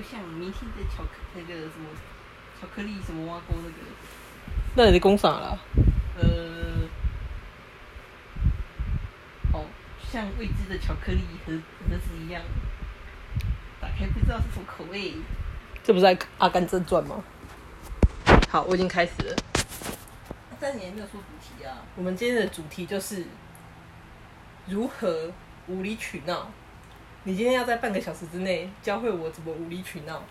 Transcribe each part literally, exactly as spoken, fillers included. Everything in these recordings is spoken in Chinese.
就像明星的巧克那个什么巧克力什么挖沟那个。那你的工厂啦？呃，哦，像未知的巧克力盒盒子一样，打开不知道是什么口味。这不是在《阿甘正传》吗？好，我已经开始了。但你也没有说主题啊。我们今天的主题就是如何无理取闹。你今天要在半个小时之内教会我怎么无理取闹，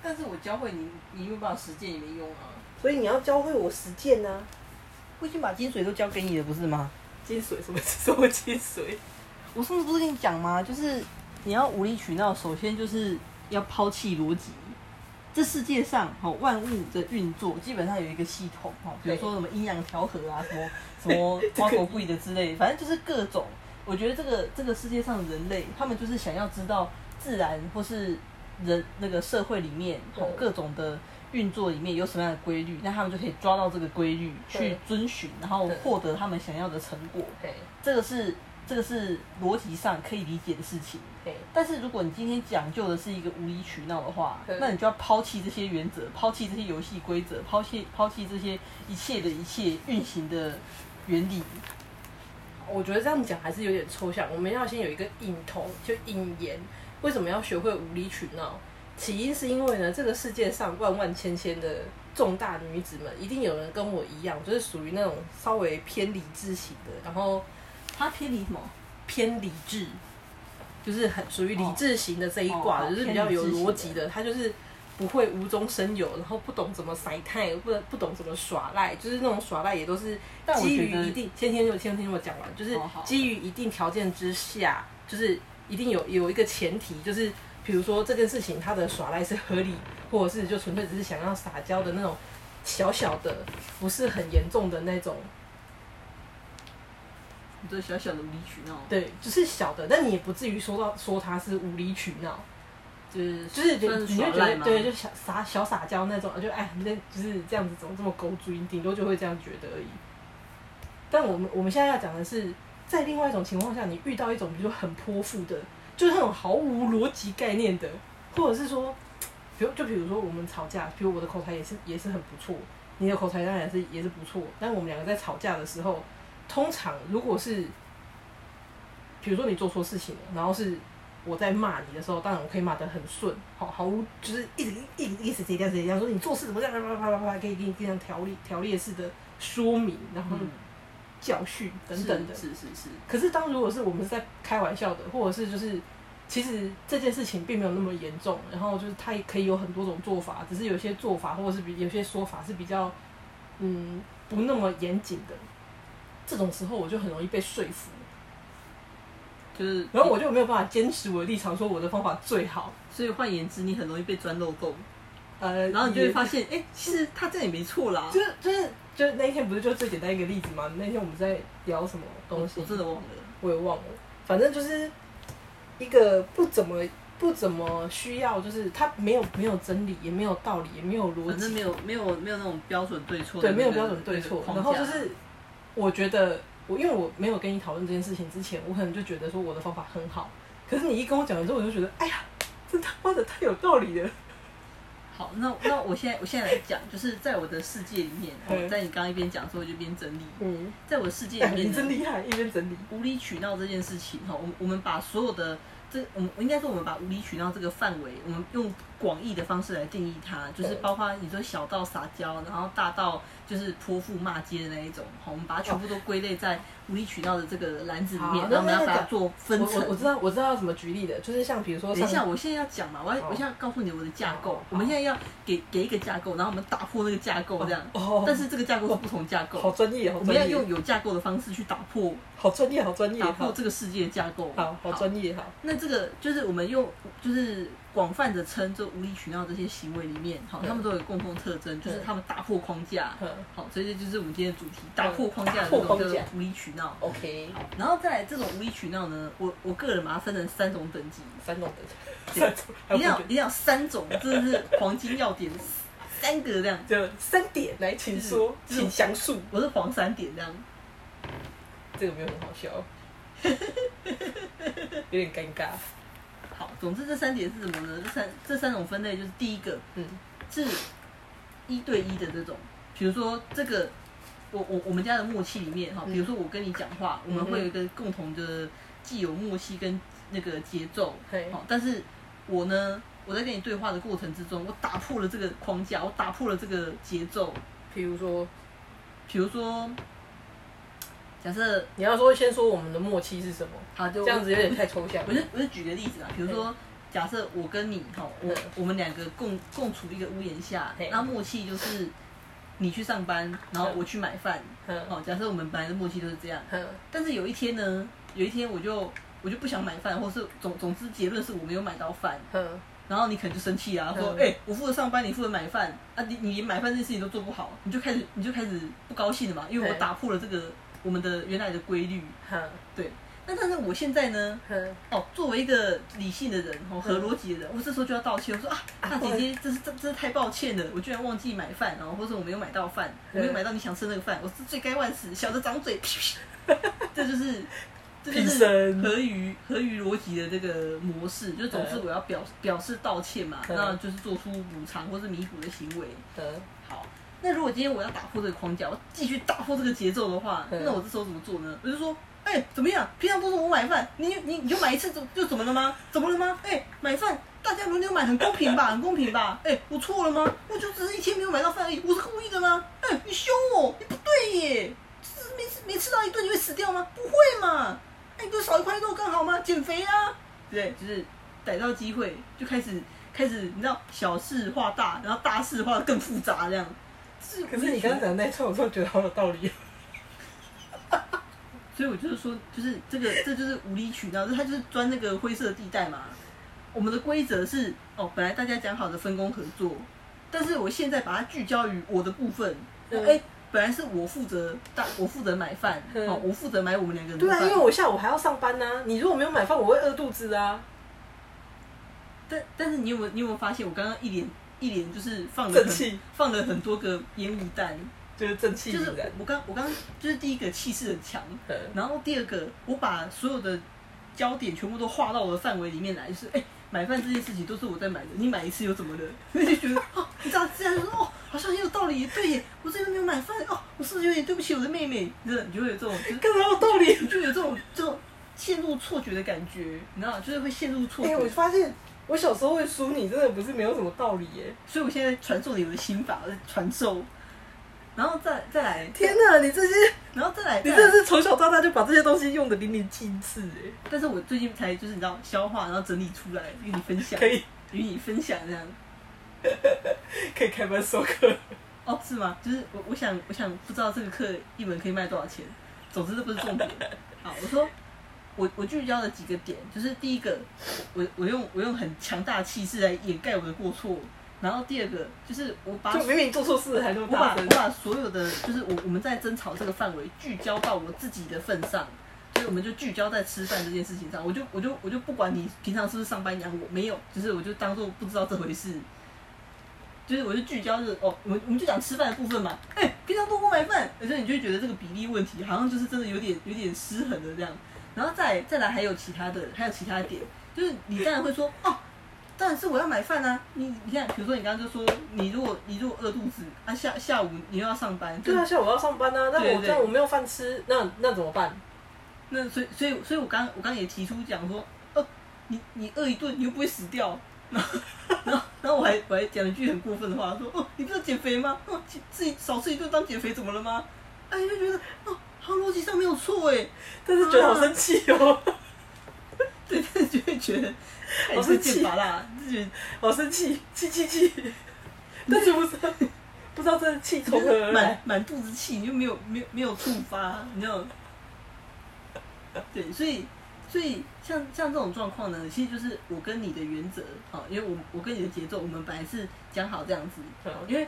但是我教会你，你没有办法实践也没用啊。所以你要教会我实践啊！我已经把金水都教给你了，不是吗？金水什么？什么金水？我上次不是跟你讲吗？就是你要无理取闹，首先就是要抛弃逻辑。这世界上、哦、万物的运作基本上有一个系统、哦、比如说什么阴阳调和啊，什么什么花果贵的之类，反正就是各种。我觉得这个这个世界上的人类，他们就是想要知道自然或是人那个社会里面、哦、各种的运作里面有什么样的规律，那他们就可以抓到这个规律去遵循，然后获得他们想要的成果。这个是这个是逻辑上可以理解的事情。但是如果你今天讲究的是一个无理取闹的话，那你就要抛弃这些原则，抛弃这些游戏规则，抛弃抛弃这些一切的一切运行的原理。我觉得这样讲还是有点抽象，我们要先有一个引头，就引言。为什么要学会无理取闹？起因是因为呢，这个世界上万万千千的重大女子们，一定有人跟我一样，就是属于那种稍微偏理智型的。然后她偏理什么？偏理智，就是很属于理智型的这一挂、哦哦，就是比较有逻辑的。她就是不会无中生有，然后不懂怎么塞态，不不懂怎么耍赖，就是那种耍赖也都是基于一定，先听我先听我讲完，就是基于一定条件之下，就是一定有有一个前提，就是比如说这件事情他的耍赖是合理，或者是就纯粹只是想要撒娇的那种小小的，不是很严重的那种。你这小小的无理取闹。对，就是小的，但你也不至于说到说他是无理取闹。就是就是你就觉得对，就小撒小撒娇那种，就哎，那就是这样子，怎么这么狗嘴，顶多就会这样觉得而已。但我们我们现在要讲的是，在另外一种情况下，你遇到一种比如说很泼妇的，就是那种毫无逻辑概念的，或者是说，比如就比如说我们吵架，比如我的口才也是也是很不错，你的口才当然是也是不错，但我们两个在吵架的时候，通常如果是，比如说你做错事情了，然后是。我在骂你的时候，当然我可以骂得很顺，好，毫无就是一直一直一直这样这样说你做事怎么这样，啪啪啪啪，可以给你这样条列条列式的说明，然后教训等等的。是是是。可是当如果是我们是在开玩笑的，或者是就是其实这件事情并没有那么严重，然后就是它也可以有很多种做法，只是有些做法或者是比有些说法是比较嗯不那么严谨的，这种时候我就很容易被说服。就是、然后我就没有办法坚持我的立场，说我的方法最好。所以换言之，你很容易被钻漏洞。呃，然后你就会发现，哎、欸，其实他这样也没错啦。就是就是就是那一天不是就最简单一个例子吗？那天我们在聊什么东西？我真的忘了，我也忘了。反正就是一个不怎么不怎么需要，就是他没有没有真理，也没有道理，也没有逻辑，反正没有没有没有那种标准对错。对，没有标准对错。然后就是我觉得。我因为我没有跟你讨论这件事情之前，我可能就觉得说我的方法很好，可是你一跟我讲的时候，我就觉得，哎呀，这他妈的太有道理了。好，那那我现在我现在来讲，就是在我的世界里面，嗯、在你刚刚一边讲的时候，我就一边整理。嗯，在我的世界里面，你真厉害，一边整理无理取闹这件事情哈，我我们把所有的这，我们应该说我们把无理取闹这个范围，我们用广义的方式来定义它，就是包括你说小到撒娇，然后大到。就是泼妇骂街的那一种，我们把它全部都归类在无理取闹的这个篮子里面，然后我们要把它做分层。我我知道我知道要怎么举例的，就是像比如说，等一下，我现在要讲嘛，我要、哦、我现在要告诉你我的架构，哦、我们现在要给给一个架构，然后我们打破那个架构这样。哦。但是这个架构是不同架构。哦、好专业，好专业。我们要用有架构的方式去打破。好专业，好专业。打破这个世界的架构。好，好专业，好。那这个就是我们用就是。广泛的称这无理取闹这些行为里面，好，他们都有共同特征，就是他们打破框架，好，所以这就是我们今天的主题，打破框架的这种叫无理取闹。OK， 好，然后再来这种无理取闹呢，我我个人把它分成三种等级，三种等级，对，一定要一定要三种，真的是黄金要点，三个这样，就三点来，请说，请详述，我是黄三点这样，这个没有很好笑，有点尴尬。好，总之这三点是什么呢？这三这三种分类就是第一个，嗯，是一对一的这种，比如说这个我我我们家的默契里面哈，比如说我跟你讲话，嗯、我们会有一个共同的既有默契跟那个节奏，好，但是我呢，我在跟你对话的过程之中，我打破了这个框架，我打破了这个节奏，比如说，比如说。假设你要说先说我们的默契是什么，好，就这样子有点太抽象。我就我就举个例子啊，比如说假设我跟你哈，我我们两个共共处一个屋檐下，那默契就是你去上班，然后我去买饭，好，假设我们本来的默契就是这样。但是有一天呢，有一天我就我就不想买饭，或是总总之结论是我没有买到饭，然后你可能就生气啊，说哎、欸，我负责上班，你负责买饭啊，你你连买饭这件事情都做不好，你就开始你就开始不高兴了嘛，因为我打破了这个。我们的原来的规律，对。那但是我现在呢，哦，作为一个理性的人，哦，合逻辑的人，我这时候就要道歉，我说啊，大姐姐，这是这这太抱歉了，我居然忘记买饭，然后或者我没有买到饭，我没有买到你想吃那个饭，我是罪该万死，小的掌嘴，这就是这就是合于合于逻辑的这个模式，就总之我要表表示道歉嘛，那就是做出补偿或是弥补的行为。好。那如果今天我要打破这个框架，我继续打破这个节奏的话，那我这时候怎么做呢？我就说，哎、欸，怎么样？平常都是我买饭，你你你就买一次，就就怎么了吗？怎么了吗？哎、欸，买饭大家轮流买，很公平吧？很公平吧？哎、欸，我错了吗？我就只是一天没有买到饭而已，我是故意的吗？哎、欸，你凶我，你不对耶！就是没吃没吃到一顿你会死掉吗？不会嘛？哎、欸，你不是少一块肉更好吗？减肥啊，对，就是逮到机会就开始开始，你知道小事化大，然后大事化更复杂这样。是可是你刚刚讲的那串，我突然觉得好有道理。所以我就是说，就是这个，这就是无理取闹，他就是钻那个灰色地带嘛。我们的规则是，哦，本来大家讲好的分工合作，但是我现在把它聚焦于我的部分。哎、嗯欸，本来是我负责大，我负责买饭、嗯哦，我负责买我们两个人的饭。对啊，因为我下午还要上班啊，你如果没有买饭，我会饿肚子啊。但但是你有没有你有没有发现，我刚刚一脸。一脸就是放了很放了很多个烟雾弹，就是正气凛然。就是我刚我刚就是第一个气势很强，然后第二个我把所有的焦点全部都划到我的范围里面来，就是哎、欸、买饭这件事情都是我在买的，你买一次又怎么了？你就觉得哦，你这样这样说哦，好像很有道理，对耶，我真的没有买饭哦，我是不是有点对不起我的妹妹？你就会有这种干嘛有道理，就有这种这种陷入错觉的感觉，你知道，就是会陷入错觉。哎、欸，我发现。我小时候会输你，真的不是没有什么道理耶。所以我现在传授你我的心法，我在传授，然后再再来。天哪，你这些，然后再来，你真的是从小到大就把这些东西用的淋漓尽致耶。但是我最近才就是你知道消化，然后整理出来与你分享，可以与你分享这样。可以开班授课。哦，是吗？就是我我想我想不知道这个课一门可以卖多少钱。总之这不是重点。好，我说。我我聚焦了几个点，就是第一个，我我用我用很强大的气势来掩盖我的过错，然后第二个就是我把就明明做错事还那么大声，我把我把所有的就是我我们在争吵这个范围聚焦到我自己的份上，所以我们就聚焦在吃饭这件事情上，我就我就我就不管你平常是不是上班养我，没有，就是我就当做不知道这回事。就是我就聚焦是哦，我们我们就讲吃饭的部分嘛。哎、欸，平常都不买饭，而且你就会觉得这个比例问题好像就是真的有点有点失衡的这样。然后再再来还有其他的，还有其他点，就是你当然会说哦，当然是我要买饭啊。你你看，比如说你刚刚就说你如果你如果饿肚子，啊下下午你又要上班，对啊下午要上班啊，那我那我没有饭吃，那那怎么办？那所以所以所以我刚我刚也提出讲说，哦你你饿一顿你又不会死掉。然后，然后，然后我还我还讲了一句很过分的话，说：“哦，你不是减肥吗？哦，自己少吃一顿当减肥怎么了吗？”哎，就觉得哦，好像逻辑上没有错哎，但是觉得好生气哦。啊、对，但是就会觉得好生气啦，就觉得好生气，气气气。但是不知道不知道这气从何而来，满满肚子气，你就没有没有没有触发，你知道？对，所以。所以像像这种状况呢，其实就是我跟你的原则，好，因为我我跟你的节奏，我们本来是讲好这样子，因为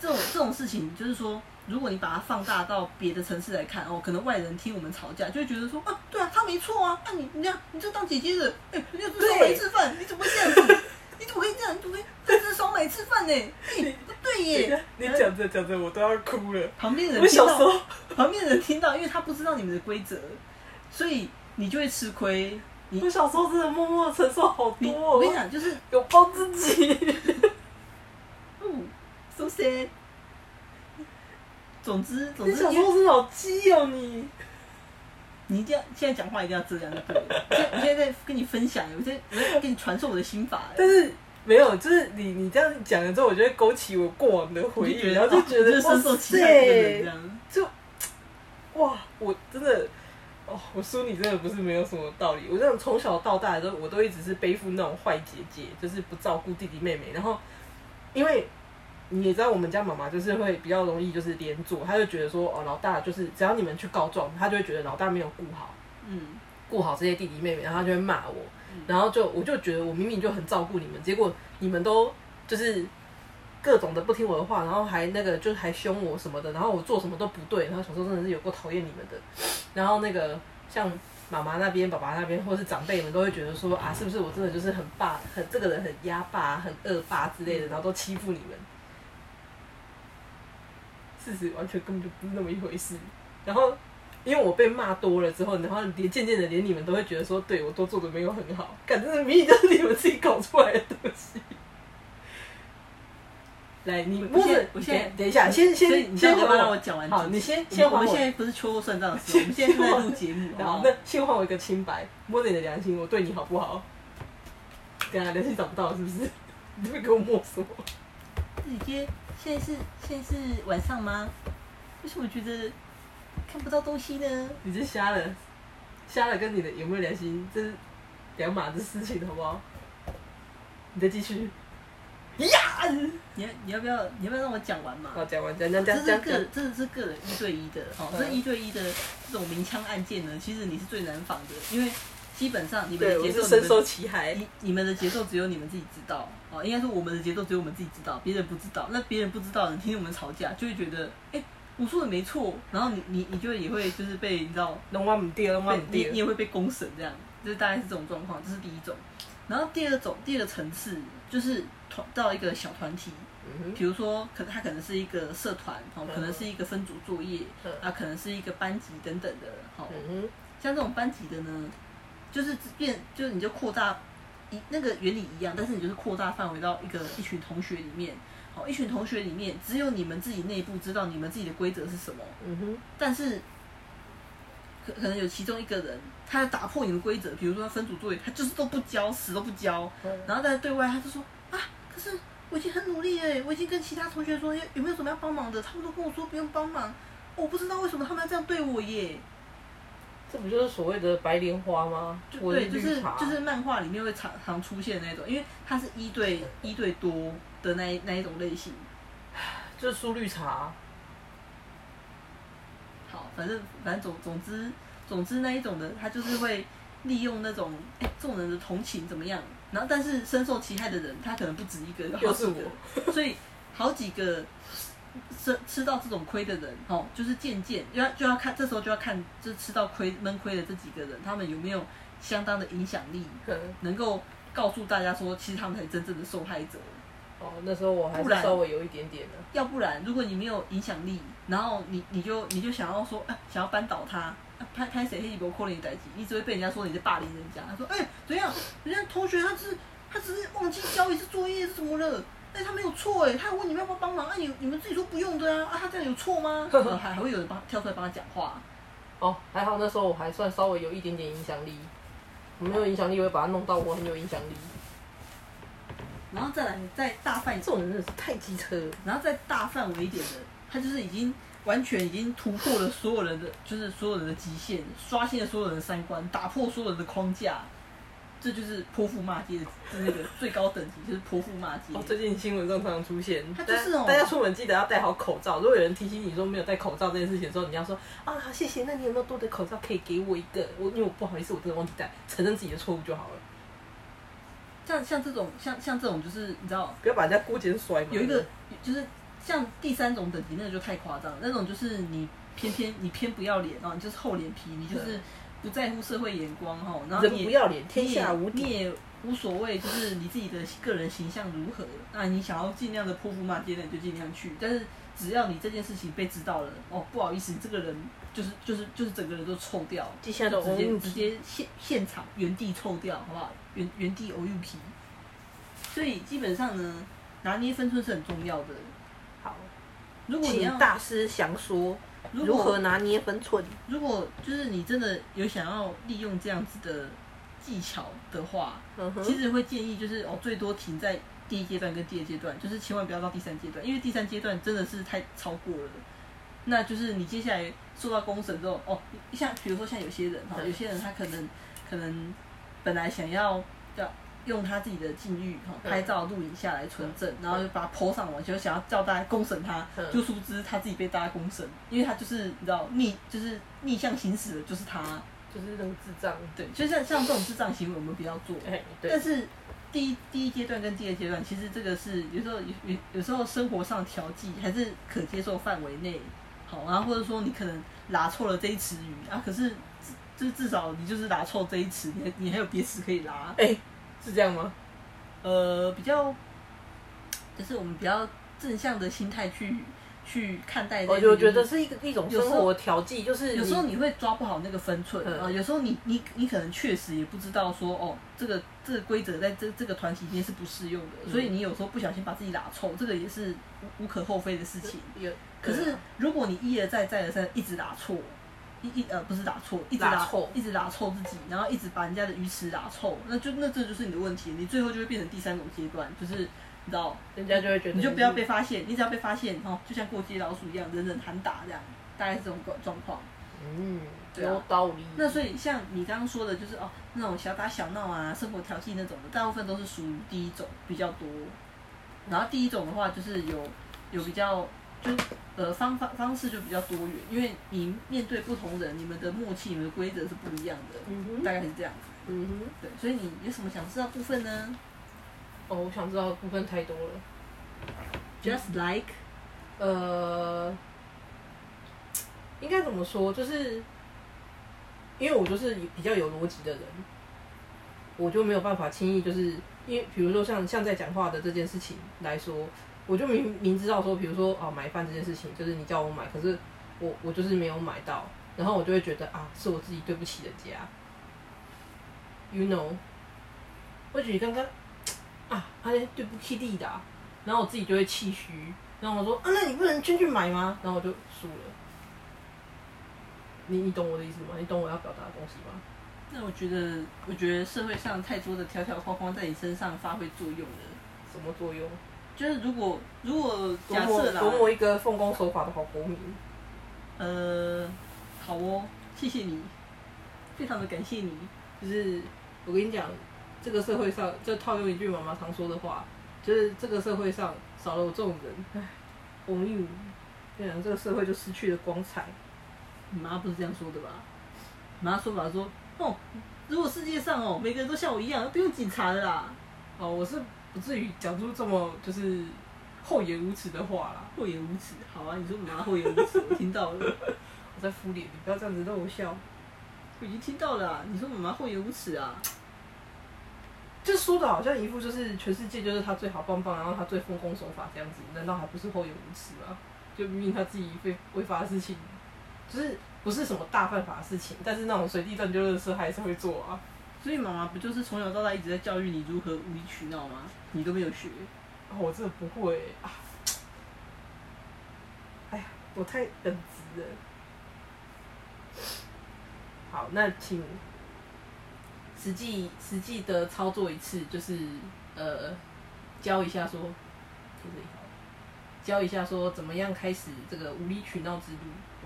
这种这种事情，就是说，如果你把它放大到别的城市来看哦，可能外人听我们吵架，就会觉得说啊，对啊，他没错啊，啊你你这样，你就当姐姐的，哎、欸，你就少买一次饭，你怎么会这样子？你怎么可以这样？你怎么可以这少买一次饭呢、欸？哎，不对耶！你讲着讲着，我都要哭了。旁边的人听到，旁边的人听到，因为他不知道你们的规则，所以。你就会吃亏，我小时候真的默默承受好多、哦。我跟你讲，就是有帮自己。嗯 ，so sad。总之，总之，你小时候真的好鸡哦你。你一定要现在讲话一定要这样就对了。现在我现在在跟你分享，我在我在跟你传授我的心法。但是没有，就是你你这样讲了之后，我就会勾起我过往的回忆，然后就觉得深受其害的人这样。就哇，我真的哦，我说你真的不是没有什么道理。我这种从小到大都我都一直是背负那种坏姐姐，就是不照顾弟弟妹妹。然后因为你也知道，我们家妈妈就是会比较容易就是连坐，她就觉得说哦，老大就是只要你们去告状，她就会觉得老大没有顾好，嗯，顾好这些弟弟妹妹，然后她就会骂我，嗯、然后就我就觉得我明明就很照顾你们，结果你们都就是各种的不听我的话，然后还那个就是还凶我什么的，然后我做什么都不对，然后小时候真的是有够讨厌你们的，然后那个像妈妈那边、爸爸那边或者是长辈们都会觉得说啊，是不是我真的就是很霸，很这个人很压霸、很恶霸之类的，然后都欺负你们。事实完全根本就不是那么一回事，然后因为我被骂多了之后，然后连渐渐的连你们都会觉得说，对我都做的没有很好，感觉明明就是你们自己搞出来的东西。来，你摸着，我现在等一下，先先你先让我讲完。好，你先先还我。我们现在不是秋后算账的事，我们现在是在录节目。好，那先还我一个清白，摸着你的良心，我对你好不好？等下良心找不到是不是？你会给我摸什么？自己接。现在是现在是晚上吗？为什么我觉得看不到东西呢？你这瞎了，瞎了跟你的有没有良心，这是两码子事情，好不好？你再继续。呀！你要你要不要你要不要让我讲完嘛？好，讲完讲讲讲讲。这是个这是个人一对一的哦，嗯、这一对一的这种明枪暗箭呢，其实你是最难防的，因为基本上你们的节奏，深受其害。你你们的节奏只有你们自己知道。哦，应该说我们的节奏只有我们自己知道，别人不知道。那别人不知道，你听我们吵架就会觉得，哎、欸，我说的没错。然后你你你就也会就是被你知道，弄我唔对，弄我唔对，你也会被公审这样。就是大概是这种状况，这是第一种。然后第二种，第二个层次就是到一个小团体，比如说，可能他可能是一个社团，哦，可能是一个分组作业，啊，可能是一个班级等等的，好、哦，像这种班级的呢，就是变，就你就扩大。那个原理一样，但是你就是扩大范围到一个一群同学里面，好，一群同学里面只有你们自己内部知道你们自己的规则是什么，嗯哼，但是可可能有其中一个人他打破你们规则，比如说分组作业，他就是都不交，死都不交，嗯、然后但是对外他就说啊，可是我已经很努力哎，我已经跟其他同学说有有没有什么要帮忙的，他们都跟我说不用帮忙，哦、我不知道为什么他们要这样对我耶。这不就是所谓的白莲花吗？对，就是就是漫画里面会常常出现的那种，因为它是一对一对多的那那一种类型，就是苏绿茶。好，反正反正总总之总之那一种的，他就是会利用那种哎众人的同情怎么样，然后但是深受其害的人，他可能不止一个，又是我，所以好几个。吃吃到这种亏的人，哦，就是渐渐就要就要看，这时候就要看，就吃到亏闷亏的这几个人，他们有没有相当的影响力，嗯、能够告诉大家说，其实他们才真正的受害者。哦，那时候我还是稍微有一点点的。要不然，如果你没有影响力，然后你你就你就想要说，啊、想要扳倒他，拍拍谁黑不扣你代级，你只会被人家说你在霸凌人家。他说，哎、欸，怎样？人家同学他只是他只是忘记交一次作业是怎么了？哎、欸，他没有错哎，他问你们要不要帮忙，啊，你你们自己说不用的啊，啊，他这样有错吗？还还会有人帮跳出来帮他讲话。哦，还好那时候我还算稍微有一点点影响力，我没有影响力，我会把他弄到我很有影响力。然后再来，在大范这种人真的是太机车了。然后在大范围一点的，他就是已经完全已经突破了所有人的，就是所有人的极限，刷新了所有人的三观，打破所有人的框架。这就是泼妇骂街的那个最高等级，就是泼妇骂街。哦，最近新闻上常常出现，他就是哦，大家出门记得要戴好口罩。如果有人提醒你说没有戴口罩这件事情的时候，你要说啊，谢谢，那你有没有多的口罩可以给我一个？我因为我不好意思，我真的忘记戴，承认自己的错误就好了。像像这种像像这种就是你知道，不要把人家锅简摔嘛。有一个就是像第三种等级那个就太夸张了，那种就是你偏偏你偏不要脸哦，你就是厚脸皮，你就是。不在乎社会眼光，然后你也不要脸，天下无敌，你也无所谓，就是你自己的个人形象如何，那你想要尽量的泼妇骂街的你就尽量去，但是只要你这件事情被知道了，哦，不好意思，你这个人就是就是就是整个人都臭掉，直接直接现现场原地臭掉，好不好？原原地 O U P。所以基本上呢，拿捏分寸是很重要的。好，如果你要请大师详说如何拿捏分寸。如果就是你真的有想要利用这样子的技巧的话，嗯、其实会建议就是哦，最多停在第一阶段跟第二阶段，就是千万不要到第三阶段，因为第三阶段真的是太超过了。那就是你接下来受到公审之后，哦，像比如说像有些人哈、哦，有些人他可能可能本来想要要用他自己的境遇哈、哦、拍照录影下来存证，嗯、然后就把他 po 上网，就想要叫大家公审他，嗯、就殊不知他自己被大家公审，因为他就是你知道逆就是逆向行驶的就是他，就是那种智障。对，就像像这种智障行为我们不要做，但是。第一第一阶段跟第二阶段，其实这个是有时候有有时候生活上调剂还是可接受范围内，好，然后或者说你可能拿错了这一池鱼啊，可是就至少你就是拿错这一池，你你还有别池可以拿，哎、欸，是这样吗？呃，比较就是我们比较正向的心态去去看待这个，我觉得是一个一种生活调剂，就是有时候你会抓不好那个分寸啊、呃，有时候你你你可能确实也不知道说哦这个。这个规则在这这个团体间是不适用的，所以你有时候不小心把自己打臭，这个也是 无, 无可厚非的事情。可是如果你一而再再而三一直打错，一一呃不是打错，一直 打, 打臭，一直打臭自己，然后一直把人家的鱼池打臭，那就那这就是你的问题，你最后就会变成第三种阶段，就是你知道，人家就会觉得你就不要被发现，你只要被发现，哦、就像过街老鼠一样，人人喊打这样，大概是这种状况。嗯。对啊，那所以像你刚刚说的，就是哦，那种小打小闹啊，生活调剂那种的，大部分都是属于第一种比较多。然后第一种的话，就是有有比较，就呃方方方式就比较多元，因为你面对不同人，你们的默契、你们的规则是不一样的，嗯、大概是这样子。嗯哼，对，所以你有什么想知道的部分呢？哦，我想知道的部分太多了。Just like， 呃，应该怎么说？就是。因为我就是比较有逻辑的人，我就没有办法轻易就是，因为比如说像像在讲话的这件事情来说，我就明明知道说，比如说哦买饭这件事情，就是你叫我买，可是我我就是没有买到，然后我就会觉得啊是我自己对不起人家 ，you know， 我觉得刚刚啊他在对不起你的、啊，然后我自己就会气虚，然后我说啊那你不能先去买吗？然后我就输了。你你懂我的意思吗？你懂我要表达的东西吗？那我觉得，我觉得社会上太多的条条框框在你身上发挥作用了。什么作用？就是如果如果假设啦，琢磨一个奉公守法的好国民。呃，好哦，谢谢你，非常的感谢你。就是我跟你讲，这个社会上就套用一句妈妈常说的话，就是这个社会上少了我这种人，唉，我们这样这个社会就失去了光彩。你妈不是这样说的吧？你妈说法说，哦，如果世界上哦每个人都像我一样，不用警察了啦。哦，我是不至于讲出这么就是厚颜无耻的话啦。厚颜无耻，好啊，你说你妈厚颜无耻，我听到了。我在敷脸，你不要这样子逗我笑。我已经听到了啦，你说你妈厚颜无耻啊？就说的好像一副就是全世界就是他最好棒棒，然后他最奉公守法这样子，难道还不是厚颜无耻吗？就明明他自己违违法的事情。就是不是什么大犯法的事情，但是那种随地乱丢垃圾还是会做啊。所以妈妈不就是从小到大一直在教育你如何无理取闹吗？你都没有学。哦，我真的不会、欸、啊！哎呀，我太耿直了。好，那请实际实际的操作一次，就是呃，教一下说，教一下说怎么样开始这个无理取闹之路。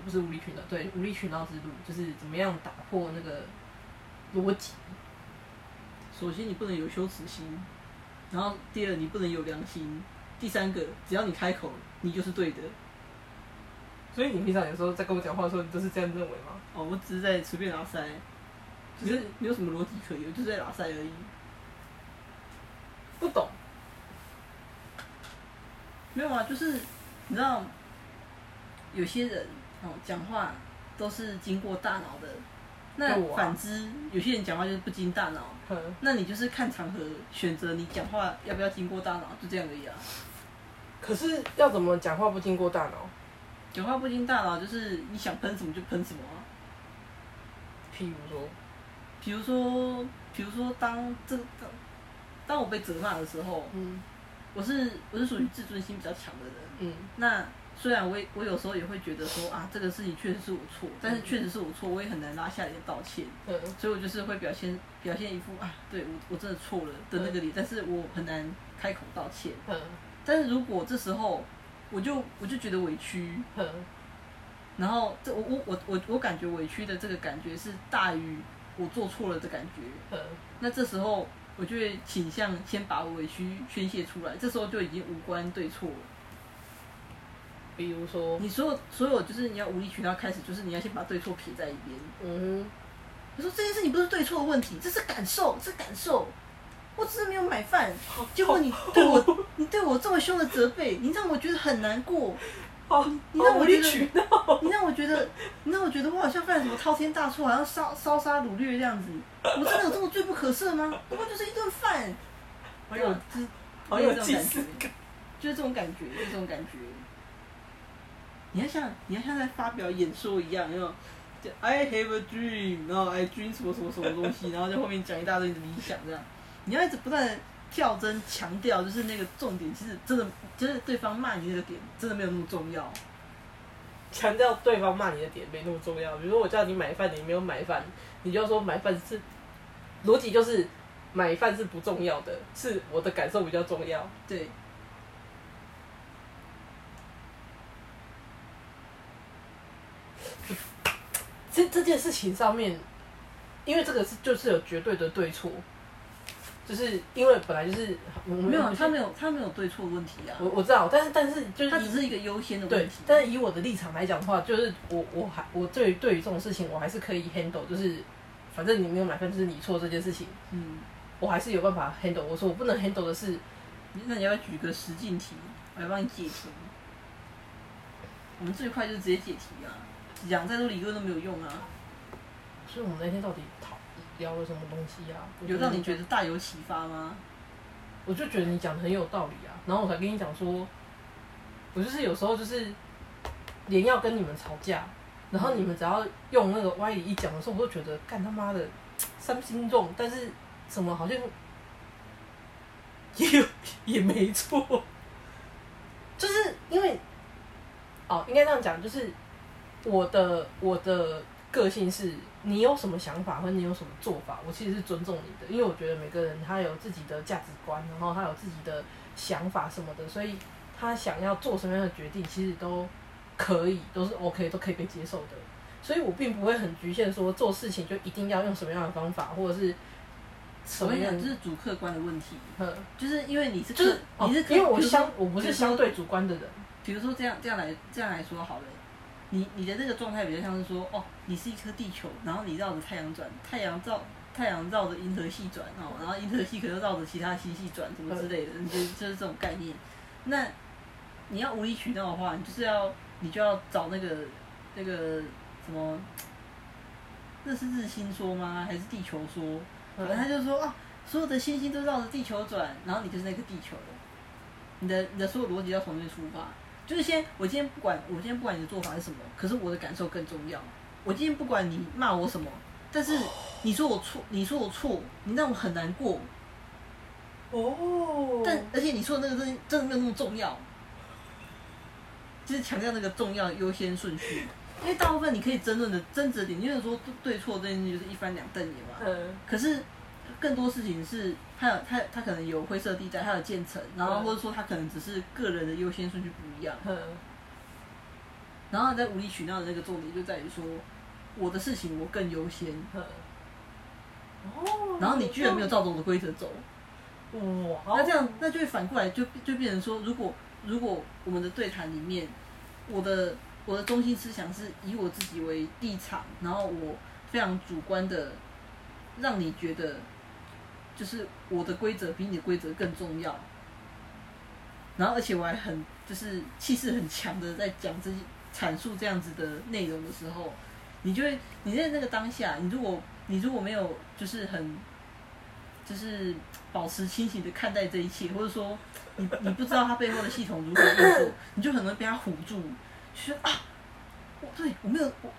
不是无理取闹，对，无理取闹之路就是怎么样打破那个逻辑。首先，你不能有羞耻心；然后，第二，你不能有良心；第三个，只要你开口，你就是对的。所以你平常有时候在跟我讲话的时候，你都是这样认为吗？哦，我只是在随便拉塞，只是没有什么逻辑可言，就是在拉塞而已。不懂？没有啊，就是你知道，有些人。哦，讲话都是经过大脑的那反之，有些人讲话就是不经大脑，那你就是看场合选择你讲话要不要经过大脑，就这样而已啊。可是要怎么讲话不经过大脑？讲话不经大脑就是你想喷什么就喷什么啊。譬如说，譬如说，譬如说当这当当我被责骂的时候，嗯，我是我是属于自尊心比较强的人，嗯，那。虽然我我有时候也会觉得说啊，这个事情确实是我错，但是确实是我错，我也很难拉下脸道歉。嗯，所以我就是会表现表现一副啊，对我我真的错了的那个脸，嗯，但是我很难开口道歉。嗯，但是如果这时候我就我就觉得委屈，嗯，然后这我我我我我感觉委屈的这个感觉是大于我做错了的感觉。嗯，那这时候我就会倾向先把我委屈宣泄出来，这时候就已经无关对错了。比如说，你所有所有就是你要无理取闹开始，就是你要先把对错撇在一边。嗯哼，我说这件事情不是对错的问题，这是感受，这是感受。我只是没有买饭，结果你对我，你对我这么凶的责备，你让我觉得很难过。好，你让我觉得，你让我觉得，你让我觉得我好像犯了什么滔天大错，好像烧烧杀掳掠这样子。我真的有这么罪不可赦吗？不过就是一顿饭。好有，好有这种感觉，就是这种感觉，就是这种感觉。你要像你要像在发表演说一样，那种 I have a dream， 然后 I dream 什么什么什么东西，然后在后面讲一大堆你的理想这样。你要一直不断的跳针强调，就是那个重点，其实真的就是对方骂你那个点真的没有那么重要。强调对方骂你的点没那么重要，比如说我叫你买饭，你没有买饭，你就要说买饭是逻辑就是买饭是不重要的，是我的感受比较重要。对。这这件事情上面，因为这个是就是有绝对的对错，就是因为本来就是没有他没有他没有对错问题啊。我我知道，但是但是就是他只是一个优先的问题。对，但是以我的立场来讲的话，就是我我还我对于对于这种事情我还是可以 handle， 就是反正你没有买分就是你错这件事情，嗯，我还是有办法 handle。我说我不能 handle 的是，那你要不要举个实境题，我来帮你解题。我们最快就是直接解题啊。讲再多理论都没有用啊！所以我们那天到底讨聊了什么东西啊？有让你觉得大有启发吗？我就觉得你讲的很有道理啊，然后我才跟你讲说，我就是有时候就是连要跟你们吵架，然后你们只要用那个歪理一讲的时候，我就觉得干他妈的三心重，但是怎么好像也有也没错，就是因为哦，应该这样讲就是。我的我的个性是，你有什么想法和你有什么做法，我其实是尊重你的，因为我觉得每个人他有自己的价值观，然后他有自己的想法什么的，所以他想要做什么样的决定，其实都可以，都是 OK， 都可以被接受的。所以我并不会很局限说做事情就一定要用什么样的方法，或者是什么样的。我跟你讲，这是主客观的问题，就是因为你是就是你是、哦、因为我相我不是相对主观的人。比如说这样这样来这样来说好了。你你的那个状态比较像是说，哦，你是一颗地球，然后你绕着太阳转，太阳绕太阳绕着银河系转哦，然后银河系可能绕着其他星系转，什么之类的，你就就是这种概念。那你要无理取闹的话，你就是要你就要找那个那个什么，那是日心说吗？还是地球说？反正他就说啊，所有的星星都绕着地球转，然后你就是那个地球了。你的你的所有逻辑要从那出发。就是先，我今天不管，我今天不管你的做法是什么，可是我的感受更重要。我今天不管你骂我什么，但是你说我错，你说我错，你让我很难过。哦。但而且你说的那个真真的没有那么重要，就是强调那个重要优先顺序。因为大部分你可以争论的争执点，因为说对错这件事就是一翻两瞪眼嘛。嗯。可是更多事情是。他有他他可能有灰色地带，他有渐层，然后或者说他可能只是个人的优先顺序不一样。嗯。然后在无理取闹的那个重点就在于说，我的事情我更优先。嗯。哦。然后你居然没有照着我的规则走。哇。那这样，那就会反过来就就变成说，如果如果我们的对谈里面，我的我的中心思想是以我自己为立场，然后我非常主观的让你觉得。就是我的规则比你的规则更重要，然后而且我还很就是气势很强的在讲这些阐述这样子的内容的时候，你就会你在那个当下，你如果你如果没有就是很就是保持清醒的看待这一切，或者说你你不知道它背后的系统如何运作，你就很容易被它唬住，就说啊，我对我没有我。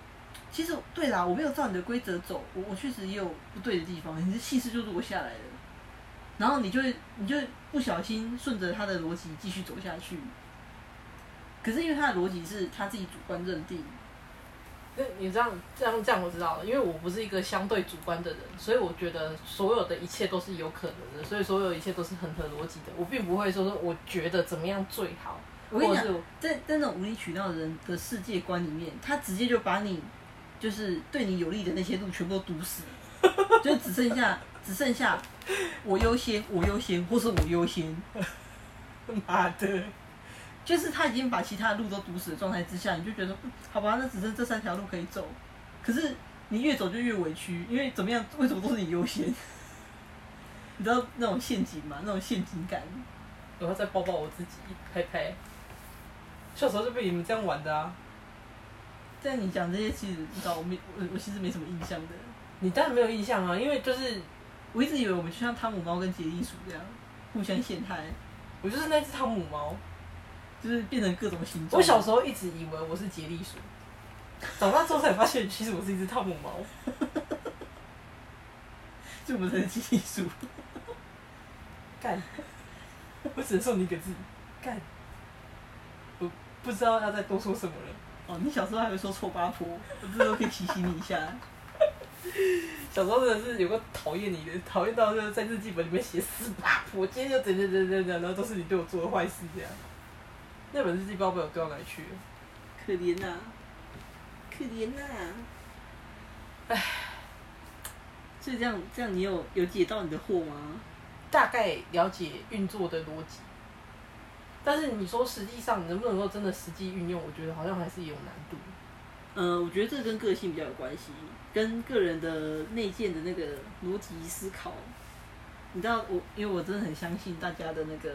其实对啦，我没有照你的规则走，我我确实也有不对的地方，你的气势就落下来了，然后你就会你就不小心顺着他的逻辑继续走下去。可是因为他的逻辑是他自己主观认定。那你这样这样这样我知道了，因为我不是一个相对主观的人，所以我觉得所有的一切都是有可能的，所以所有一切都是很合逻辑的。我并不会说说我觉得怎么样最好。我跟你讲，在在那种无理取闹的人的世界观里面，他直接就把你。就是对你有利的那些路全部都堵死，就只剩下只剩下我优先，我优先，或是我优先。妈的！就是他已经把其他的路都堵死的状态之下，你就觉得好吧，那只剩这三条路可以走。可是你越走就越委屈，因为怎么样？为什么都是你优先？你知道那种陷阱吗？那种陷阱感。我要再抱抱我自己，拍拍。小时候就被你们这样玩的啊。但你讲这些，其实你知道我没我我其实没什么印象的。你当然没有印象啊，因为就是我一直以为我们就像汤姆猫跟杰利鼠这样互相陷害。我就是那只汤姆猫，就是变成各种形状。我小时候一直以为我是杰利鼠，长大之后才发现其实我是一只汤姆猫。就我们才是杰利鼠。干！我只能送你一个字，干！我不知道要再多说什么了。哦，你小时候还会说臭八婆，我这都可以提醒你一下。小时候真的是有个讨厌你的，讨厌到就是在日记本里面写死八婆，今天就怎怎怎怎怎，然后都是你对我做的坏事这样。那本日记包被我丢到哪里去了？可怜啊，可怜啊！唉，所以这样这样，你有有解到你的惑吗？大概了解运作的逻辑。但是你说实际上能不能够真的实际运用，我觉得好像还是有难度。呃，我觉得这跟个性比较有关系，跟个人的内建的那个逻辑思考。你知道我，因为我真的很相信大家的那个，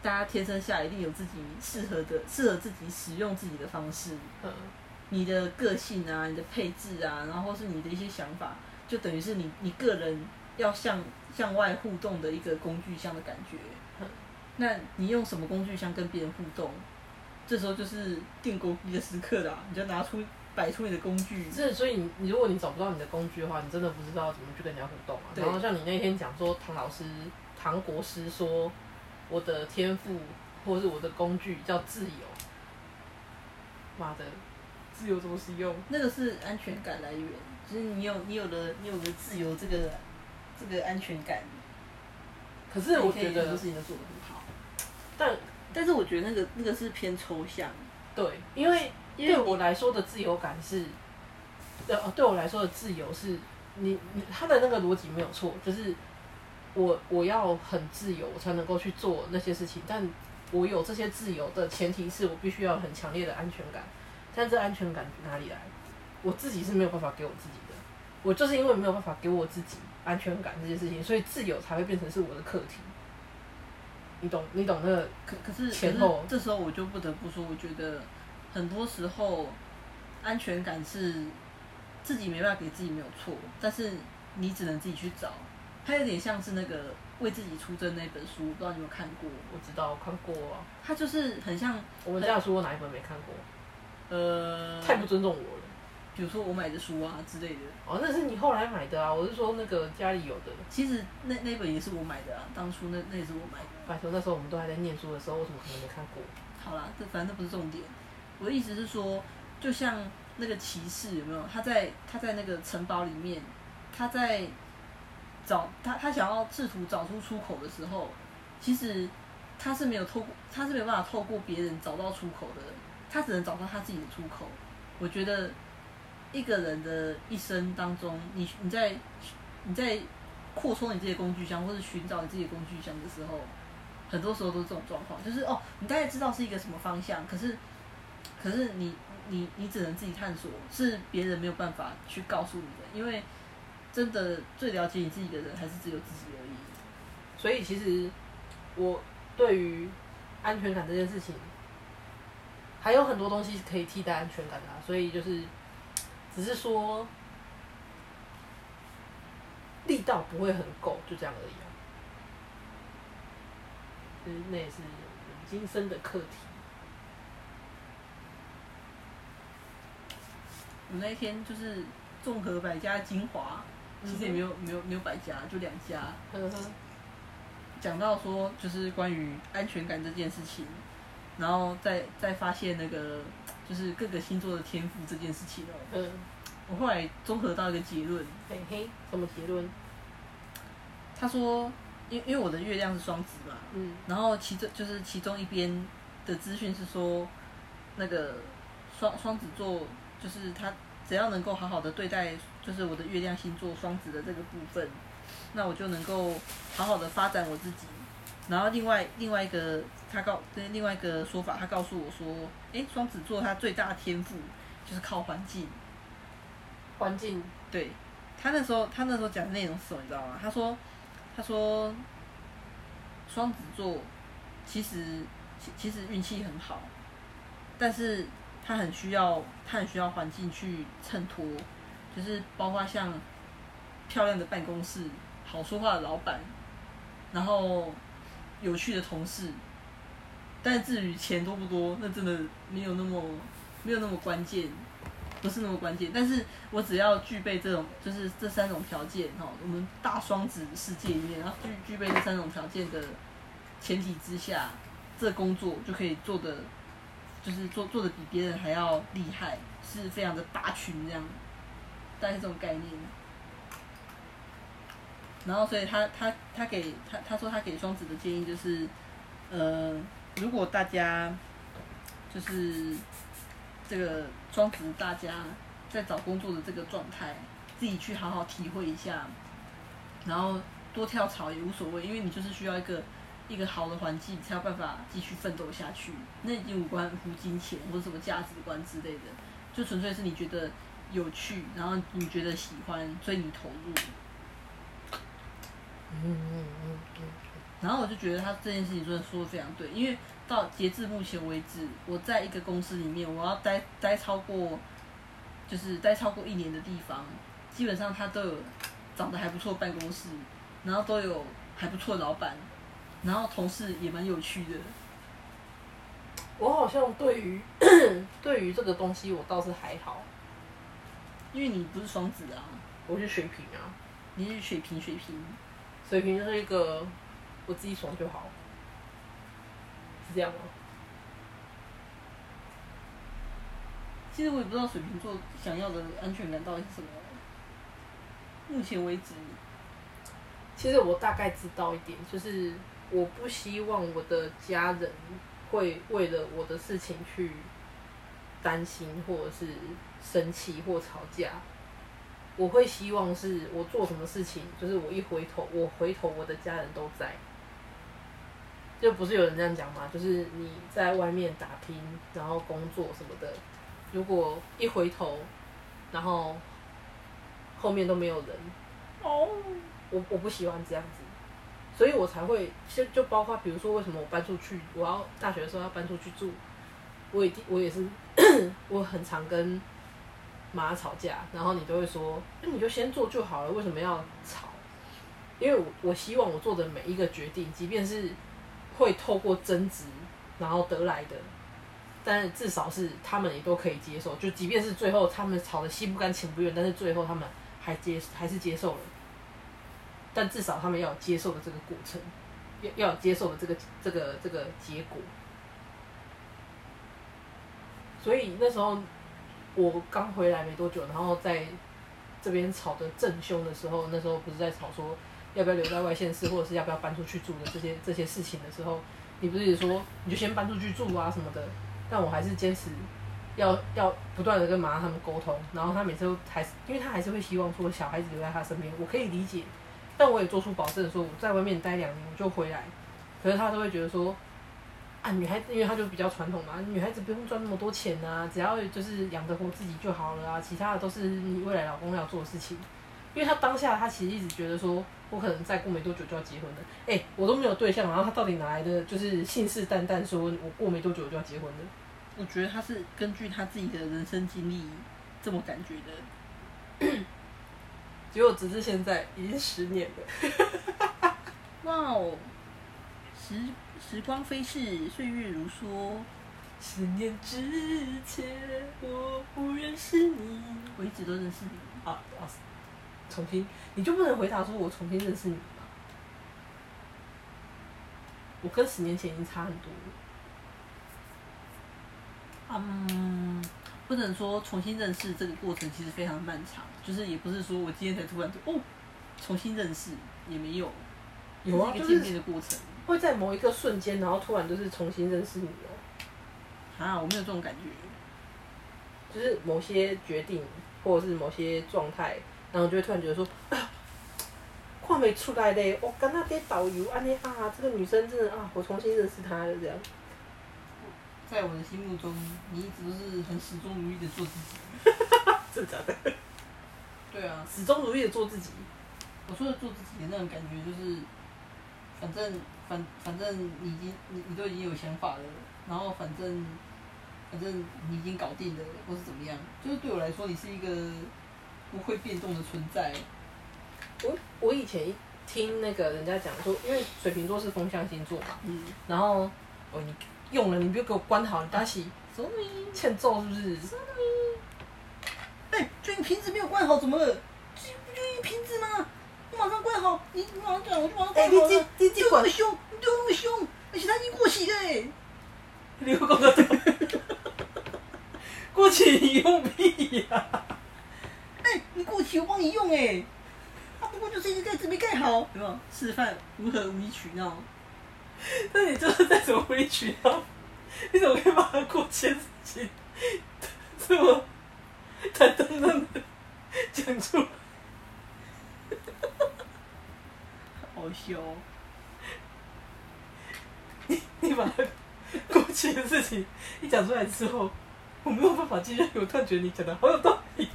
大家天生下来一定有自己适合的、适合自己使用自己的方式。嗯。你的个性啊，你的配置啊，然后或是你的一些想法，就等于是你你个人要向向外互动的一个工具箱的感觉。那你用什么工具箱跟别人互动？这时候就是电狗逼的时刻啦！你就拿出摆出你的工具。是，所以你如果你找不到你的工具的话，你真的不知道怎么去跟人家互动啊。然后像你那天讲说，唐老师、唐国师说，我的天赋或是我的工具叫自由。妈的，自由怎么使用？那个是安全感来源，就是你有你有了你有了自由这个这个安全感。可是我觉得就是你的做的。但但是我觉得那个那个是偏抽象，对，因为对我来说的自由感是，对哦，对我来说的自由是，你你他的那个逻辑没有错，就是我我要很自由，我才能够去做那些事情。但我有这些自由的前提是我必须要很强烈的安全感，但这安全感哪里来？我自己是没有办法给我自己的，我就是因为没有办法给我自己安全感这件事情，所以自由才会变成是我的课题。你懂，你懂那个可可是前后可是，这时候我就不得不说，我觉得很多时候安全感是自己没办法给自己没有错，但是你只能自己去找。它有点像是那个《为自己出征》那本书，不知道你有没有看过？我知道，我看过啊。它就是很像我们这样说，哪一本没看过？呃，太不尊重我了。比如说我买的书啊之类的。哦，那是你后来买的啊！我是说那个家里有的。其实那那本也是我买的啊，当初那那也是我买的。拜托，那时候我们都还在念书的时候，我怎么可能没看过？好啦，这反正这不是重点。我的意思是说，就像那个骑士有没有？他在他在那个城堡里面，他在找他他想要试图找出出口的时候，其实他是没有透过他是没有办法透过别人找到出口的，他只能找到他自己的出口。我觉得。一个人的一生当中，你你在你在扩充你自己的工具箱，或者寻找你自己的工具箱的时候，很多时候都是这种状况，就是哦，你大概知道是一个什么方向，可是可是你你你只能自己探索，是别人没有办法去告诉你的，因为真的最了解你自己的人还是只有自己而已。所以其实我对于安全感这件事情，还有很多东西可以替代安全感的啊，所以就是。只是说力道不会很够，就这样而已啊。嗯，那也是今生的课题。我那天就是综合百家精华，其实也没有没有没有百家，就两家。嗯哼。讲到说就是关于安全感这件事情，然后再再发现那个就是各个星座的天赋这件事情哦。嗯。我后来综合到一个结论。嘿嘿，什么结论？他说。因因为我的月亮是双子嘛，嗯，然后其中就是其中一边的资讯是说，那个双双子座就是他只要能够好好的对待，就是我的月亮星座双子的这个部分，那我就能够好好的发展我自己。然后另外另外一个他告另外一个说法，他告诉我说，哎，双子座他最大的天赋就是靠环境，环境，对他那时候他那时候讲的内容是什么，你知道吗？他说。他说，双子座其实其其实运气很好，但是他很需要他很需要环境去衬托，就是包括像漂亮的办公室、好说话的老板，然后有趣的同事。但至于钱多不多，那真的没有那么没有那么关键，不是那么关键，但是我只要具备这种，就是这三种条件哈，我们大双子世界里面，然后具具备这三种条件的前提之下，这工作就可以做的，就是做做的比别人还要厉害，是非常的拔群这样，大概是这种概念。然后，所以他他他给他他说他给双子的建议就是，呃，如果大家就是。这个双子大家在找工作的这个状态，自己去好好体会一下，然后多跳槽也无所谓，因为你就是需要一个一个好的环境，才有办法继续奋斗下去。那已经无关乎金钱或者什么价值观之类的，就纯粹是你觉得有趣，然后你觉得喜欢，所以你投入。嗯嗯嗯嗯。然后我就觉得他这件事情真的说的非常对，因为。到截至目前为止，我在一个公司里面，我要待待超过，就是待超过一年的地方，基本上他都有长得还不错的办公室，然后都有还不错的老板，然后同事也蛮有趣的。我好像对于对于这个东西我倒是还好，因为你不是双子啊，我是水瓶啊，你是水瓶水瓶，水瓶就是一个我自己爽就好。是这样吗？其实我也不知道水瓶座想要的安全感到底是什么。目前为止，其实我大概知道一点，就是我不希望我的家人会为了我的事情去担心，或者是生气或吵架。我会希望是我做什么事情，就是我一回头，我回头我的家人都在。就不是有人这样讲嘛？就是你在外面打拼，然后工作什么的，如果一回头，然后后面都没有人，哦，我我不喜欢这样子，所以我才会就就包括比如说为什么我搬出去，我要大学的时候要搬出去住，我也我也是我很常跟妈吵架，然后你都会说，那你就先做就好了，为什么要吵？因为我我希望我做的每一个决定，即便是。会透过争执，然后得来的，但是至少是他们也都可以接受。就即便是最后他们吵得心不甘情不愿，但是最后他们还接还是接受了。但至少他们要有接受的这个过程，要要有接受的这个这个这个结果。所以那时候我刚回来没多久，然后在这边吵得正凶的时候，那时候不是在吵说。要不要留在外县市，或者是要不要搬出去住的这些这些事情的时候，你不是也说你就先搬出去住啊什么的？但我还是坚持要要不断的跟妈妈他们沟通，然后他每次都还是，因为他还是会希望说小孩子留在他身边，我可以理解，但我也做出保证说我在外面待两年我就回来，可是他都会觉得说啊女孩子，因为他就比较传统嘛，女孩子不用赚那么多钱啊，只要就是养得活自己就好了啊，其他的都是你未来老公要做的事情。因为他当下他其实一直觉得说，我可能再过没多久就要结婚了，哎、欸，我都没有对象，然后他到底哪来的就是信誓旦旦说我过没多久就要结婚了？我觉得他是根据他自己的人生经历这么感觉的。结果直至现在已经十年了。哇哦，时时光飞逝，岁月如梭。十年之前，我不认识你。我一直都认识你。啊啊！重新，你就不能回答说我重新认识你吗？我跟十年前已经差很多了。嗯，不能说重新认识这个过程其实非常漫长，就是也不是说我今天才突然就哦重新认识，也没有，有啊，就是一个渐进的过程，会在某一个瞬间，然后突然就是重新认识你哦。啊，我没有这种感觉，就是某些决定或者是某些状态，然后就会突然觉得说，啊、看不出来嘞，我刚刚在导游安尼啊，这个女生真的啊，我重新认识她了这样。在我的心目中，你一直都是很始终如一的做自己。真的假的？对啊，始终如一的做自己。我说的做自己的那种感觉就是，反正反反正你已经你你都已经有想法了。然后反正，反正你已经搞定了，或是怎么样，就是对我来说，你是一个不会变动的存在。我我以前听那个人家讲说，因为水瓶座是风象星座嘛，嗯，然后哦你用了，你不要给我关好，你打起欠揍是不是？哎、欸，就你瓶子没有关好，怎么了？就不就一瓶子吗？我马上关好，你马上讲，我就马上关好了。哎、欸，你你你管凶，你对我那么凶，而且他已经过期了、欸。你讲个对，过期你用屁呀、啊！哎、欸，你过期我帮你用哎、欸，啊不过就是一个盖子没盖好，有没有？示范如何无理取闹？那你就是在怎么无理取闹？你怎么可以把它过期的事情这么坦荡荡的讲出来？好笑、哦！你你把它。过去的事情一讲出来之后，我没有办法继续。我突然觉得你讲的好有道理，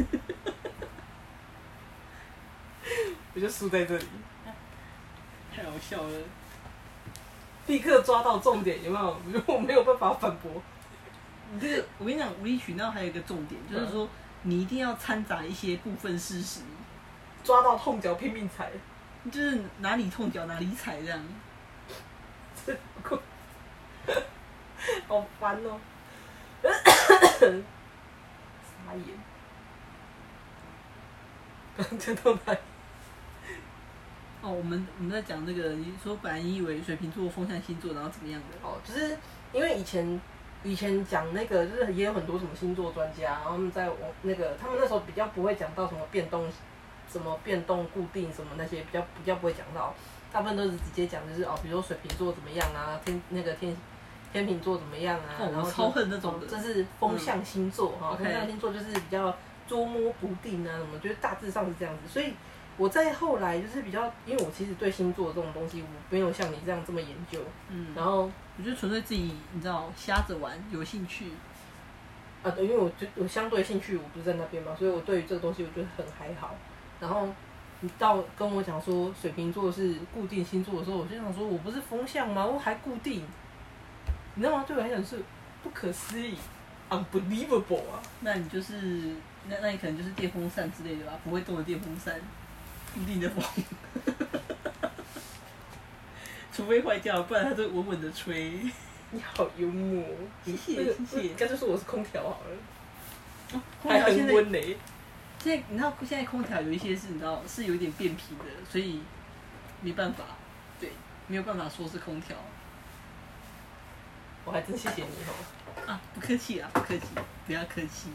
我就输在这里，太好笑了。立刻抓到重点，有没有？我没有办法反驳。你这个，我跟你讲，无理取闹还有一个重点，就是说你一定要掺杂一些部分事实，抓到痛脚拼命踩，就是哪里痛脚哪里踩这样。这够。好烦哦、喔！傻眼，刚讲到哪里？哦，我们我们在讲那个，你说本来你以为水瓶座、风象星座，然后怎么样的？哦，就是因为以前以前讲那个，就是也有很多什么星座专家，然后他们在我那个，他们那时候比较不会讲到什么变动、什么变动固定什么那些，比较比较不会讲到。大部分都是直接讲，就是哦，比如说水瓶座怎么样啊，天那个天天秤座怎么样啊，哦、然后超恨那种的，这是风象星座哈、嗯哦，风象星座就是比较捉摸不定啊，什么，就是大致上是这样子。所以我在后来就是比较，因为我其实对星座这种东西，我没有像你这样这么研究，嗯，然后我就纯粹自己，你知道，瞎着玩，有兴趣。啊，对，因为我就我相对兴趣我不是在那边嘛，所以我对于这个东西我觉得很还好，然后。你到跟我讲说水瓶座是固定星座的时候，我就想说，我不是风象吗？我还固定，你知道吗？对我来讲是不可思议 ，unbelievable 啊！那你就是那那你可能就是电风扇之类的吧，不会动的电风扇，固定的风，除非坏掉，不然它就稳稳的吹。你好幽默，谢谢谢谢。干脆说我是空调好了，哦、空调还很温嘞。现在你知道，现在空调有一些是，你知道是有点变频的，所以没办法，对，没有办法说是空调。我还真谢谢你哦。啊，不客气啊，不客气，不要客气，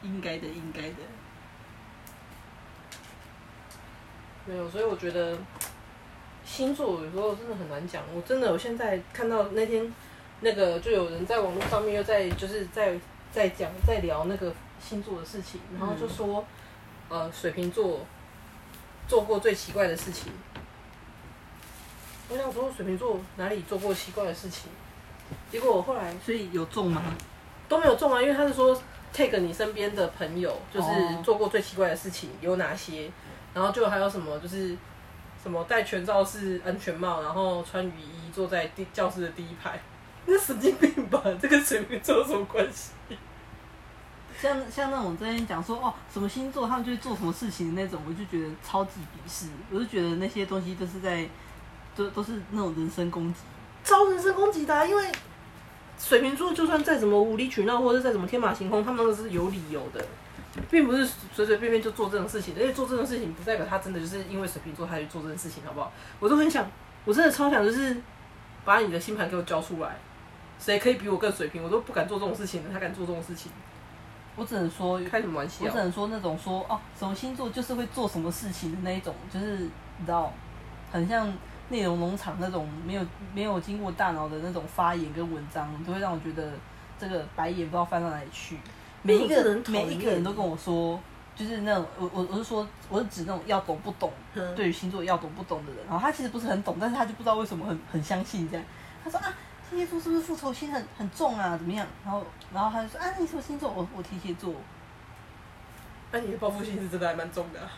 应该的，应该的。没有，所以我觉得星座有时候真的很难讲。我真的，我现在看到那天那个，就有人在网络上面又在就是在在讲在聊那个。星座的事情，然后就说，嗯、呃，水瓶座做过最奇怪的事情。我想说，水瓶座哪里做过奇怪的事情？结果我后来，所以有中吗？都没有中啊，因为他是说 ，take 你身边的朋友，就是做过最奇怪的事情有哪些，然后就还有什么，就是什么戴全罩式安全帽，然后穿雨衣坐在教室的第一排，那神经病吧？这跟水瓶座有什么关系？像像那种在讲说哦什么星座他们就做什么事情的那种，我就觉得超级鄙视，我就觉得那些东西都是在都都是那种人身攻击，超人身攻击的、啊，因为水瓶座就算再怎么无理取闹或者再怎么天马行空，他们都是有理由的，并不是随随便便就做这种事情，而且做这种事情不代表他真的就是因为水瓶座他去做这种事情，好不好？我都很想，我真的超想就是把你的星盘给我交出来，谁可以比我更水瓶？我都不敢做这种事情的，他敢做这种事情。我只能说开什么玩笑？我只能说那种说哦，什么星座就是会做什么事情的那一种，就是你知道，很像内容农场那种没有没有经过大脑的那种发言跟文章，都会让我觉得这个白眼不知道翻到哪里去。每一个人每一个人都跟我说，就是那种我我我是说我是指那种要懂不懂，嗯、对于星座要懂不懂的人，然后他其实不是很懂，但是他就不知道为什么很很相信这样。他说啊。天蝎座是不是复仇心很很重啊？怎么样？然后，然后他就说啊，你什么星座？我我天蝎座。那、啊、你的报复心是真的还蛮重的、啊。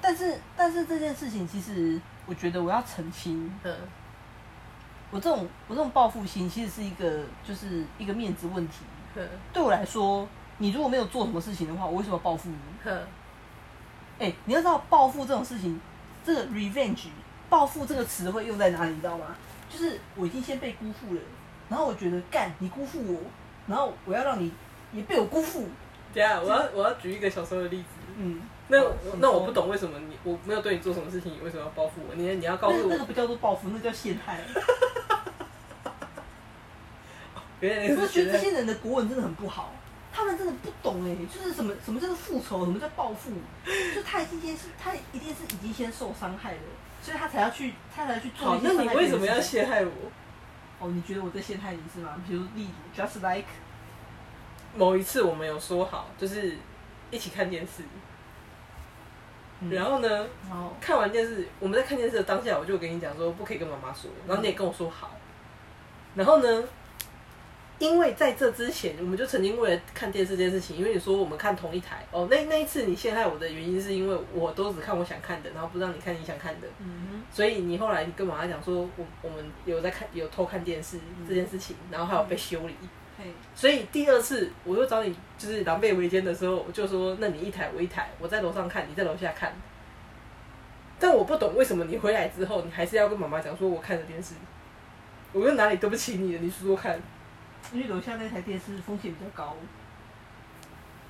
但是，但是这件事情其实，我觉得我要澄清。嗯。我这种我这种报复心其实是一个就是一个面子问题。嗯。对我来说，你如果没有做什么事情的话，我为什么要报复你？嗯。哎、欸，你要知道报复这种事情，这个 revenge 报复这个词汇用在哪里，你知道吗？就是我已经先被辜负了，然后我觉得干你辜负我，然后我要让你也被我辜负。对啊，我要我要举一个小时候的例子。嗯，那我那我不懂为什么你我没有对你做什么事情，你为什么要报复我？你你要告诉我那，那个不叫做报复，那个、叫陷害。原来我觉得这些人的国文真的很不好，他们真的不懂哎、欸，就是什么什么叫做复仇，什么叫报复？就他已经先是他一定是已经先受伤害了。所以他才要去，他才要去做一些伤害你。那你为什么要陷害我？哦，你觉得我在陷害你是吗？比如例如 ，just like 某一次我们有说好，就是一起看电视，嗯、然后呢，然后看完电视，我们在看电视的当下，我就跟你讲说不可以跟妈妈说，然后你也跟我说好，然后呢，因为在这之前，我们就曾经为了看电视这件事情，因为你说我们看同一台哦，那那一次你陷害我的原因是因为我都只看我想看的，然后不让你看你想看的，嗯、所以你后来跟妈妈讲说，我我们有在看有偷看电视这件事情，嗯、然后还有被修理，嗯、所以第二次我又找你就是狼狈为奸的时候，我就说那你一台我一台，我在楼上看你在楼下看，但我不懂为什么你回来之后你还是要跟妈妈讲说我看了电视，我又哪里对不起你了？你说说看。因为楼下那台电视风险比较高，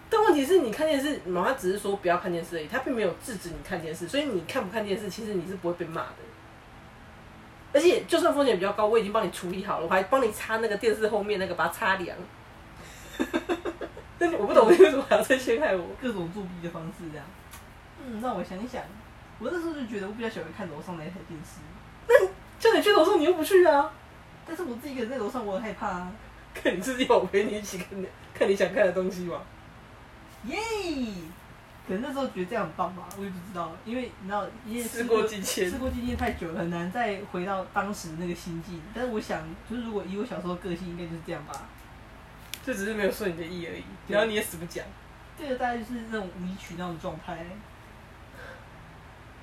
但问题是你看电视，妈妈只是说不要看电视而已，她并没有制止你看电视，所以你看不看电视，其实你是不会被骂的。而且就算风险比较高，我已经帮你处理好了，我还帮你擦那个电视后面那个，把它擦凉。但我不懂为什么还要再陷害我，各种作弊的方式这样。嗯，让我想一想，我那时候就觉得我比较喜欢看楼上那台电视。那叫你去楼上，你又不去啊？但是我自己一个人在楼上，我很害怕啊。看你自己，我陪你一起看，看你想看的东西吧。耶！可能那时候觉得这样很棒吧，我也不知道，因为你知道，因为事过境迁，事过境迁太久了，很难再回到当时那个心境。但是我想，就是如果以我小时候的个性，应该就是这样吧。就只是没有顺你的意而已，然后你也死不讲。这个大概就是那种无理取闹的状态。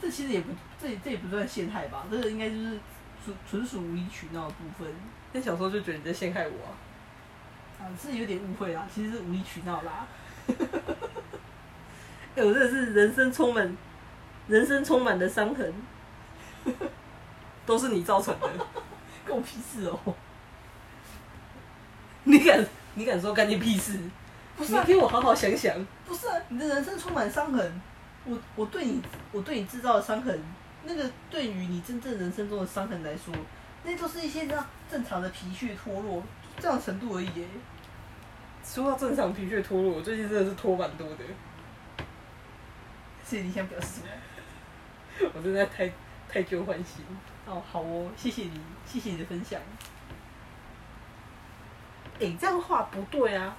这其实也不，这这也不算陷害吧，这个应该就是纯纯属无理取闹的部分。那小时候就觉得你在陷害我啊。啊、是有点误会啦，其实是无理取闹啦。哎、欸，我真的是人生充满，人生充满的伤痕，都是你造成的，跟我屁事哦、喔。你敢，你敢说干你屁事？不是、啊，你给我好好想想。不是啊，你的人生充满伤痕，我我对你，我对你制造的伤痕，那个对于你真正人生中的伤痕来说，那都是一些正常的皮屑脱落。这样程度而已耶。说到正常皮屑脱落，我最近真的是脱蛮多的。所以你想表示什么？我真的太太旧换新。哦，好哦，谢谢你，谢谢你的分享。哎、欸，这样话不对啊！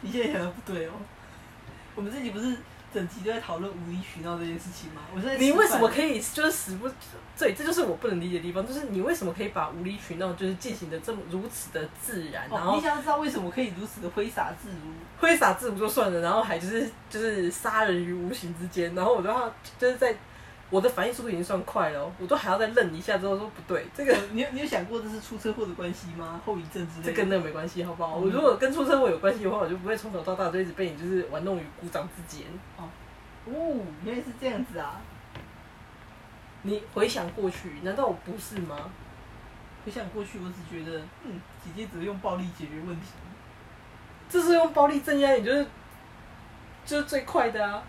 你现在想的不对哦。我们这集不是整集都在讨论无理取闹这件事情吗？我在你为什么可以就是死不？对，这就是我不能理解的地方，就是你为什么可以把无理取闹就是进行的这么如此的自然？哦、然后你想知道为什么可以如此的挥洒自如？挥洒自如就算了，然后还就是就是杀人于无形之间，然后我都要就是在我的反应速度已经算快了、哦，我都还要再愣一下之后说不对，这个你有你有想过这是出车祸的关系吗？后遗症之类的？这跟那个没关系，好不好？嗯、我如果跟出车祸有关系的话，我就不会从小到大就一直被你就是玩弄于股掌之间。哦，哦，原来是这样子啊！你回想过去，难道我不是吗？回想过去，我只觉得，嗯，姐姐只是用暴力解决问题，这是用暴力镇压你，就是就是最快的啊。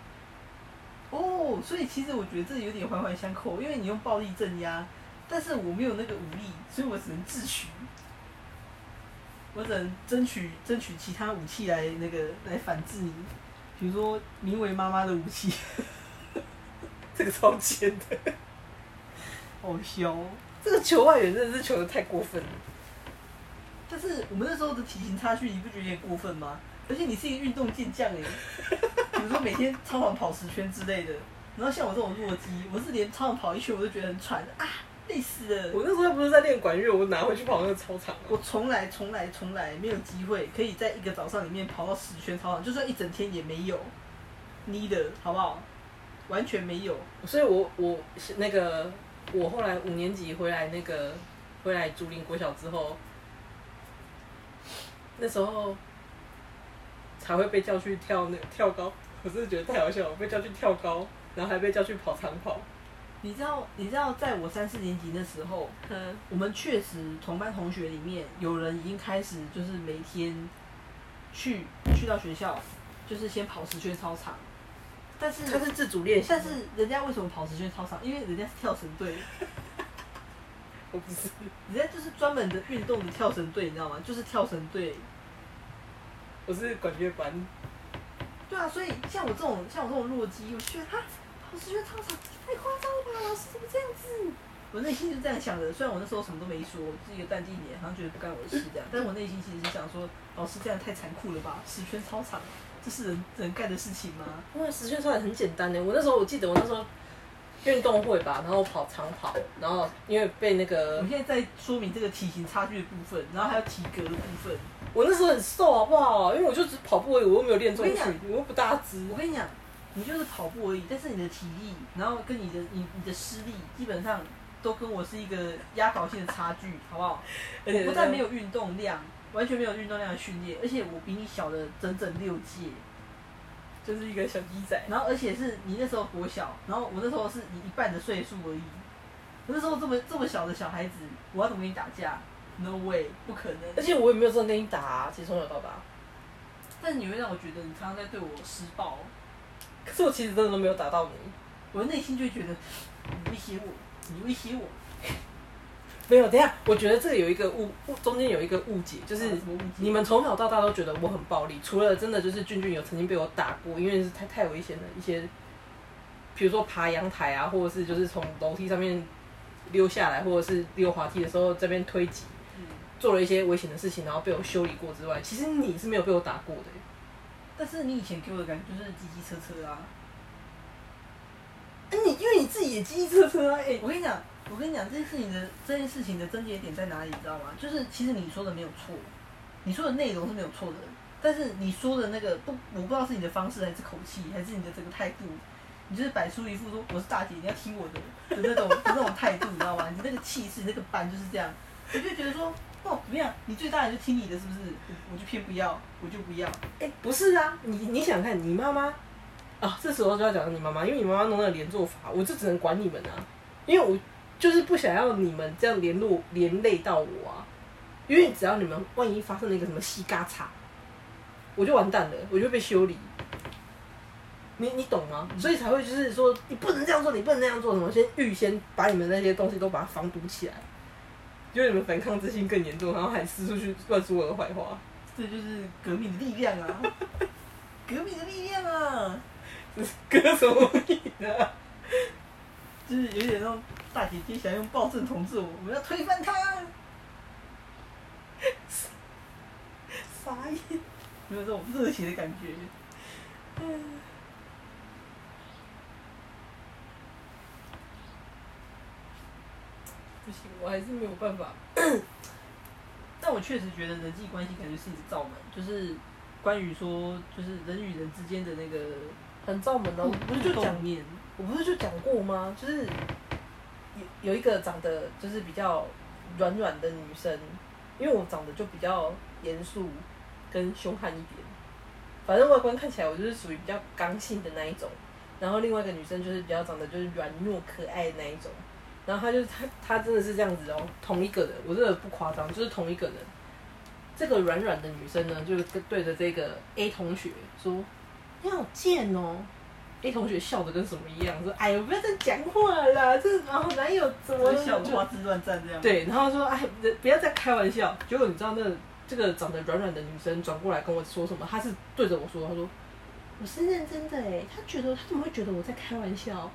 哦，所以其实我觉得这有点环环相扣，因为你用暴力镇压，但是我没有那个武力，所以我只能智取，我只能争取争取其他武器来那个来反制你，比如说名为妈妈的武器，这个超贱的，好笑哦，这个球外援真的是球得太过分了。但是我们那时候的体型差距，你不觉得有点过分吗？而且你是一个运动健将哎，比如说每天操场跑十圈之类的，然后像我这种弱鸡，我是连操场跑一圈我都觉得很喘啊，累死了。我那时候不是在练管乐，我拿回去跑那个操场、啊。我从来从来从来没有机会可以在一个早上里面跑到十圈操场，就算一整天也没有，你的好不好？完全没有。所以我我那个我后来五年级回来那个回来竹林国小之后，那时候。才会被叫去跳那跳高，我真的觉得太好笑了。被叫去跳高，然后还被叫去跑长跑。你知道，你知道，在我三四年级那时候，嗯，我们确实同班同学里面有人已经开始就是每天去去到学校，就是先跑十圈操场。但是他是自主练习，但是人家为什么跑十圈操场？因为人家是跳绳队。我不是，人家就是专门的运动的跳绳队，你知道吗？就是跳绳队。我是管乐班，对啊，所以像我这种像我这种弱鸡，我觉得哈，老师觉得操场太夸张了吧，老师怎么这样子？我内心就这样想的，虽然我那时候什么都没说，我是一个淡定一点，好像觉得不干我的事这样，但我内心其实是想说，老师这样太残酷了吧，十圈操场，这是人人干的事情吗？哇，十圈操场很简单耶，我那时候我记得我那时候。运动会吧，然后跑长跑，然后因为被那个，我们现在在说明这个体型差距的部分，然后还有体格的部分。我那时候很瘦，好不好？因为我就只跑步而已，我又没有练重训，我又不大只。我跟你讲，你就是跑步而已，但是你的体力，然后跟你的你你的施力，基本上都跟我是一个压倒性的差距，好不好？而且我不但没有运动量，完全没有运动量的训练，而且我比你小了整整六届。就是一个小鸡仔，然后而且是你那时候国小，然后我那时候是你一半的岁数而已。我那时候这么这么小的小孩子，我要怎么跟你打架 ？No way， 不可能。而且我也没有真的跟你打、啊，其实从小到大。但是你会让我觉得你常常在对我施暴。可是我其实真的都没有打到你，我内心就会觉得你威胁我，你威胁我。没有，等一下，我觉得这个有一个误，中间有一个误解，就是你们从小到大都觉得我很暴力，除了真的就是俊俊有曾经被我打过，因为是太太危险了一些，比如说爬阳台啊，或者是就是从楼梯上面溜下来，或者是溜滑梯的时候这边推挤，做了一些危险的事情，然后被我修理过之外，其实你是没有被我打过的。但是你以前给我的感觉就是机机车车啊，哎、欸，你因为你自己也机机车车啊，哎、欸，我跟你讲。我跟你讲，这件事情的这件事情的症结点在哪里，你知道吗？就是其实你说的没有错，你说的内容是没有错的，但是你说的那个不，我不知道是你的方式还是口气，还是你的整个态度，你就是摆出一副说我是大姐，你要听我的的那种的那种态度，你知道吗？你那个气势，那个板就是这样，我就觉得说，哦，怎么样？你最大你就听你的，是不是？我就偏不要，我就不要。哎，不是啊，你你想看你妈妈啊，这时候就要讲你妈妈，因为你妈妈弄了连坐法，我就只能管你们啊，因为我。就是不想要你们这样连路连累到我啊，因为只要你们万一发生了一个什么细嘎嚓，我就完蛋了，我就被修理。你你懂吗？所以才会就是说，你不能这样做，你不能那样做，什么先预先把你们那些东西都把它防堵起来，因为你们反抗之心更严重，然后还四处去乱说我的坏话。这就是革命的力量啊！革命的力量啊！这是革什么命啊？就是有点那种。大姐姐想用暴政统治我，我要推翻她。傻眼，没有这种热血的感觉。嗯。不行，我还是没有办法。但我确实觉得人际关系感觉是一个罩门，就是关于说，就是人与人之间的那个很罩门的，我不是就讲，我不是就讲过吗？就是有有一个长得就是比较软软的女生，因为我长得就比较严肃跟凶悍一点，反正外观看起来我就是属于比较刚性的那一种。然后另外一个女生就是比较长得就是软糯可爱的那一种。然后她就是她她真的是这样子哦，同一个人，我真的不夸张，就是同一个人。这个软软的女生呢，就对着这个 A 同学说：“你好贱哦！” A 同学笑得跟什么一样，说：“哎呦，不要再讲话啦，这然后哪有怎么小花枝乱颤这样？”对，然后说：“哎，不要再开玩笑。”结果你知道那这个长得软软的女生转过来跟我说什么？她是对着我说：“她说我是认真的哎，她觉得她怎么会觉得我在开玩笑？”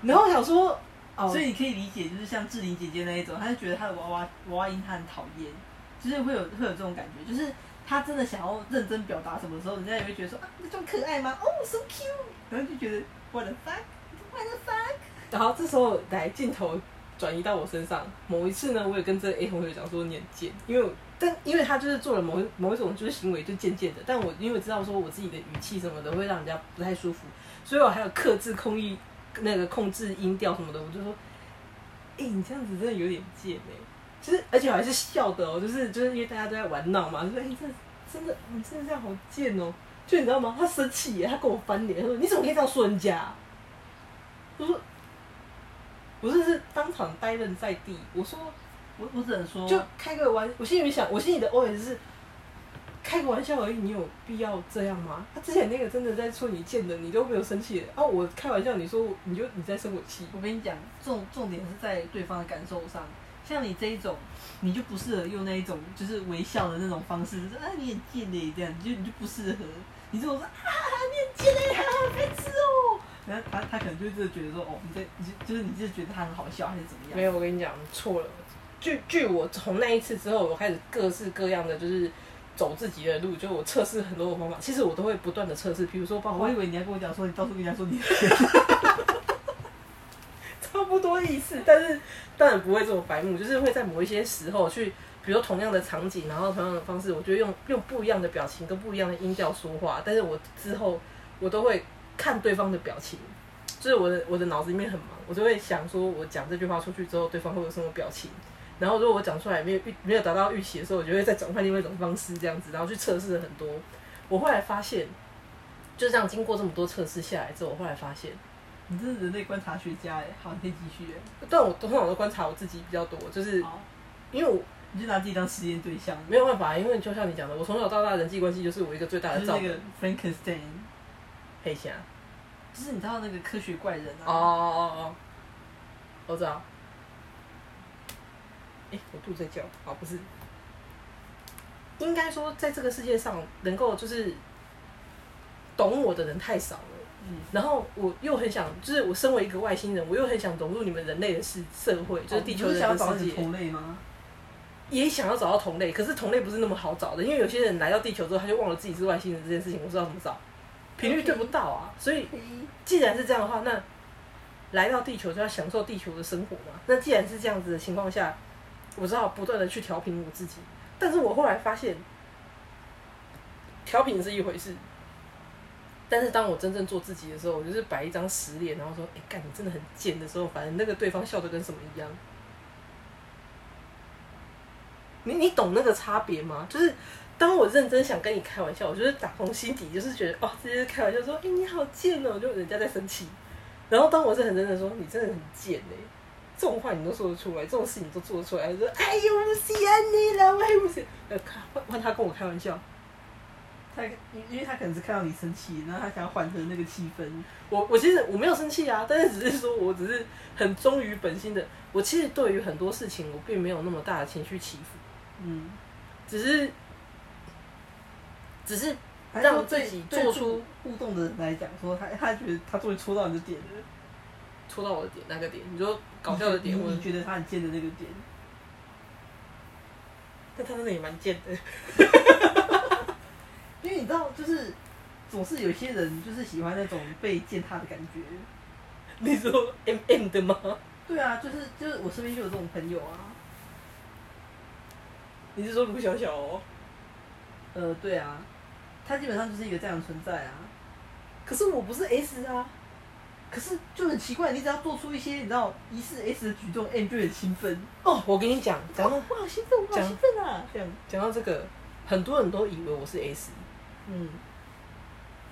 然后我想说。Oh. 所以你可以理解，就是像志玲姐姐那一种，她就觉得她的娃娃娃娃音她很讨厌，就是会有会有这种感觉，就是她真的想要认真表达什么时候，人家也会觉得说啊，那种可爱吗？哦、oh, ，so cute， 然后就觉得 what the fuck，what the fuck。然后这时候来镜头转移到我身上，某一次呢，我也跟这个 A 同学讲说你很贱，因为我但因为他就是做了某某一种就是行为就贱贱的，但我因为知道说我自己的语气什么的会让人家不太舒服，所以我还有克制控意。那个控制音调什么的，我就说，哎、欸，你这样子真的有点贱哎、欸，就是而且我还是笑的哦，就是就是因为大家都在玩闹嘛，就说哎、欸，真的你真的这样好贱哦，就你知道吗？他生气耶，他跟我翻脸，他说你怎么可以这样说人家、啊？我说，我真是当场呆愣在地。我说，我我只能说，就开个玩，我心里想，我心里的 O S 是。开个玩笑而已，你有必要这样吗？他、啊、之前那个真的在说你贱的，你都没有生气的。哦、啊，我开玩笑，你说你就你在生我气。我跟你讲，重重点是在对方的感受上。像你这一种，你就不适合用那一种就是微笑的那种方式，就是啊你很贱的这样，你就你就不适合。你这种说啊你很贱的，白痴哦。然后他他可能就真的觉得说哦你在你就就是你就觉得他很好笑还是怎么样？没有，我跟你讲错了。据据我从那一次之后，我开始各式各样的就是。走自己的路，就我测试很多的方法，其实我都会不断的测试，比如说包括我以为你要跟我讲说你到处跟人家说你差不多意思，但是当然不会这么白目，就是会在某一些时候去，比如说同样的场景，然后同样的方式，我就用用不一样的表情跟不一样的音调说话，但是我之后我都会看对方的表情，就是我的我的脑子里面很忙，我就会想说我讲这句话出去之后，对方会有什么表情。然后如果我讲出来没有没有达到预期的时候，我就会再转换另外一种方式这样子，然后去测试了很多。我后来发现，就这样经过这么多测试下来之后，我后来发现，你真是人类观察学家哎，好，你可以继续哎。但我通常都观察我自己比较多，就是因为我你就拿自己当实验对象，没有办法，因为就像你讲的，我从小到大人际关系就是我一个最大的罩门。就是那个 Frankenstein 黑侠，就是你知道那个科学怪人啊。哦哦哦哦，我知道。欸、我肚子在叫，好不是，应该说在这个世界上能够就是懂我的人太少了，嗯，然后我又很想，就是我身为一个外星人，我又很想融入你们人类的社社会，就是地球人的世界。哦、同类吗？也想要找到同类，可是同类不是那么好找的，因为有些人来到地球之后，他就忘了自己是外星人这件事情，我知道怎么找，频率对不到啊。所以既然是这样的话，那来到地球就要享受地球的生活嘛。那既然是这样子的情况下。我知道不断的去调频我自己，但是我后来发现，调频是一回事，但是当我真正做自己的时候，我就是摆一张死脸，然后说：“哎、欸，干你真的很贱”的时候，反正那个对方笑得跟什么一样。你你懂那个差别吗？就是当我认真想跟你开玩笑，我就是打从心底就是觉得哦，这就是开玩笑，说：“哎、欸，你好贱哦！”就人家在生气，然后当我是很认真说：“你真的很贱哎、欸。”这种话你都说得出来，这种事你都做得出来，就说哎呦我喜欢你了，我还不行。呃，换换他跟我开玩笑，他因为他可能是看到你生气，然后他想缓和那个气氛。我我其实我没有生气啊，但是只是说我只是很忠于本心的。我其实对于很多事情我并没有那么大的情绪起伏，嗯，只是只是让自己做出互动的人来讲说他他觉得他终于戳到你的点了。戳到我的点，那个点，你说搞笑的点，我觉得他很贱的那个点，但他真的也蛮贱的，因为你知道，就是总是有些人就是喜欢那种被践踏的感觉。你说 M M 的吗？对啊，就是就是我身边就有这种朋友啊。你是说卢小小哦？呃，对啊，它基本上就是一个这样的存在啊。可是我不是 S 啊，可是就很奇怪，你只要做出一些你知道疑似 S 的举动 ，M 就很兴奋。哦，我跟你讲，讲到、哦、我好兴奋，我好兴奋啊！这样讲到这个，很多人都以为我是 S， 嗯，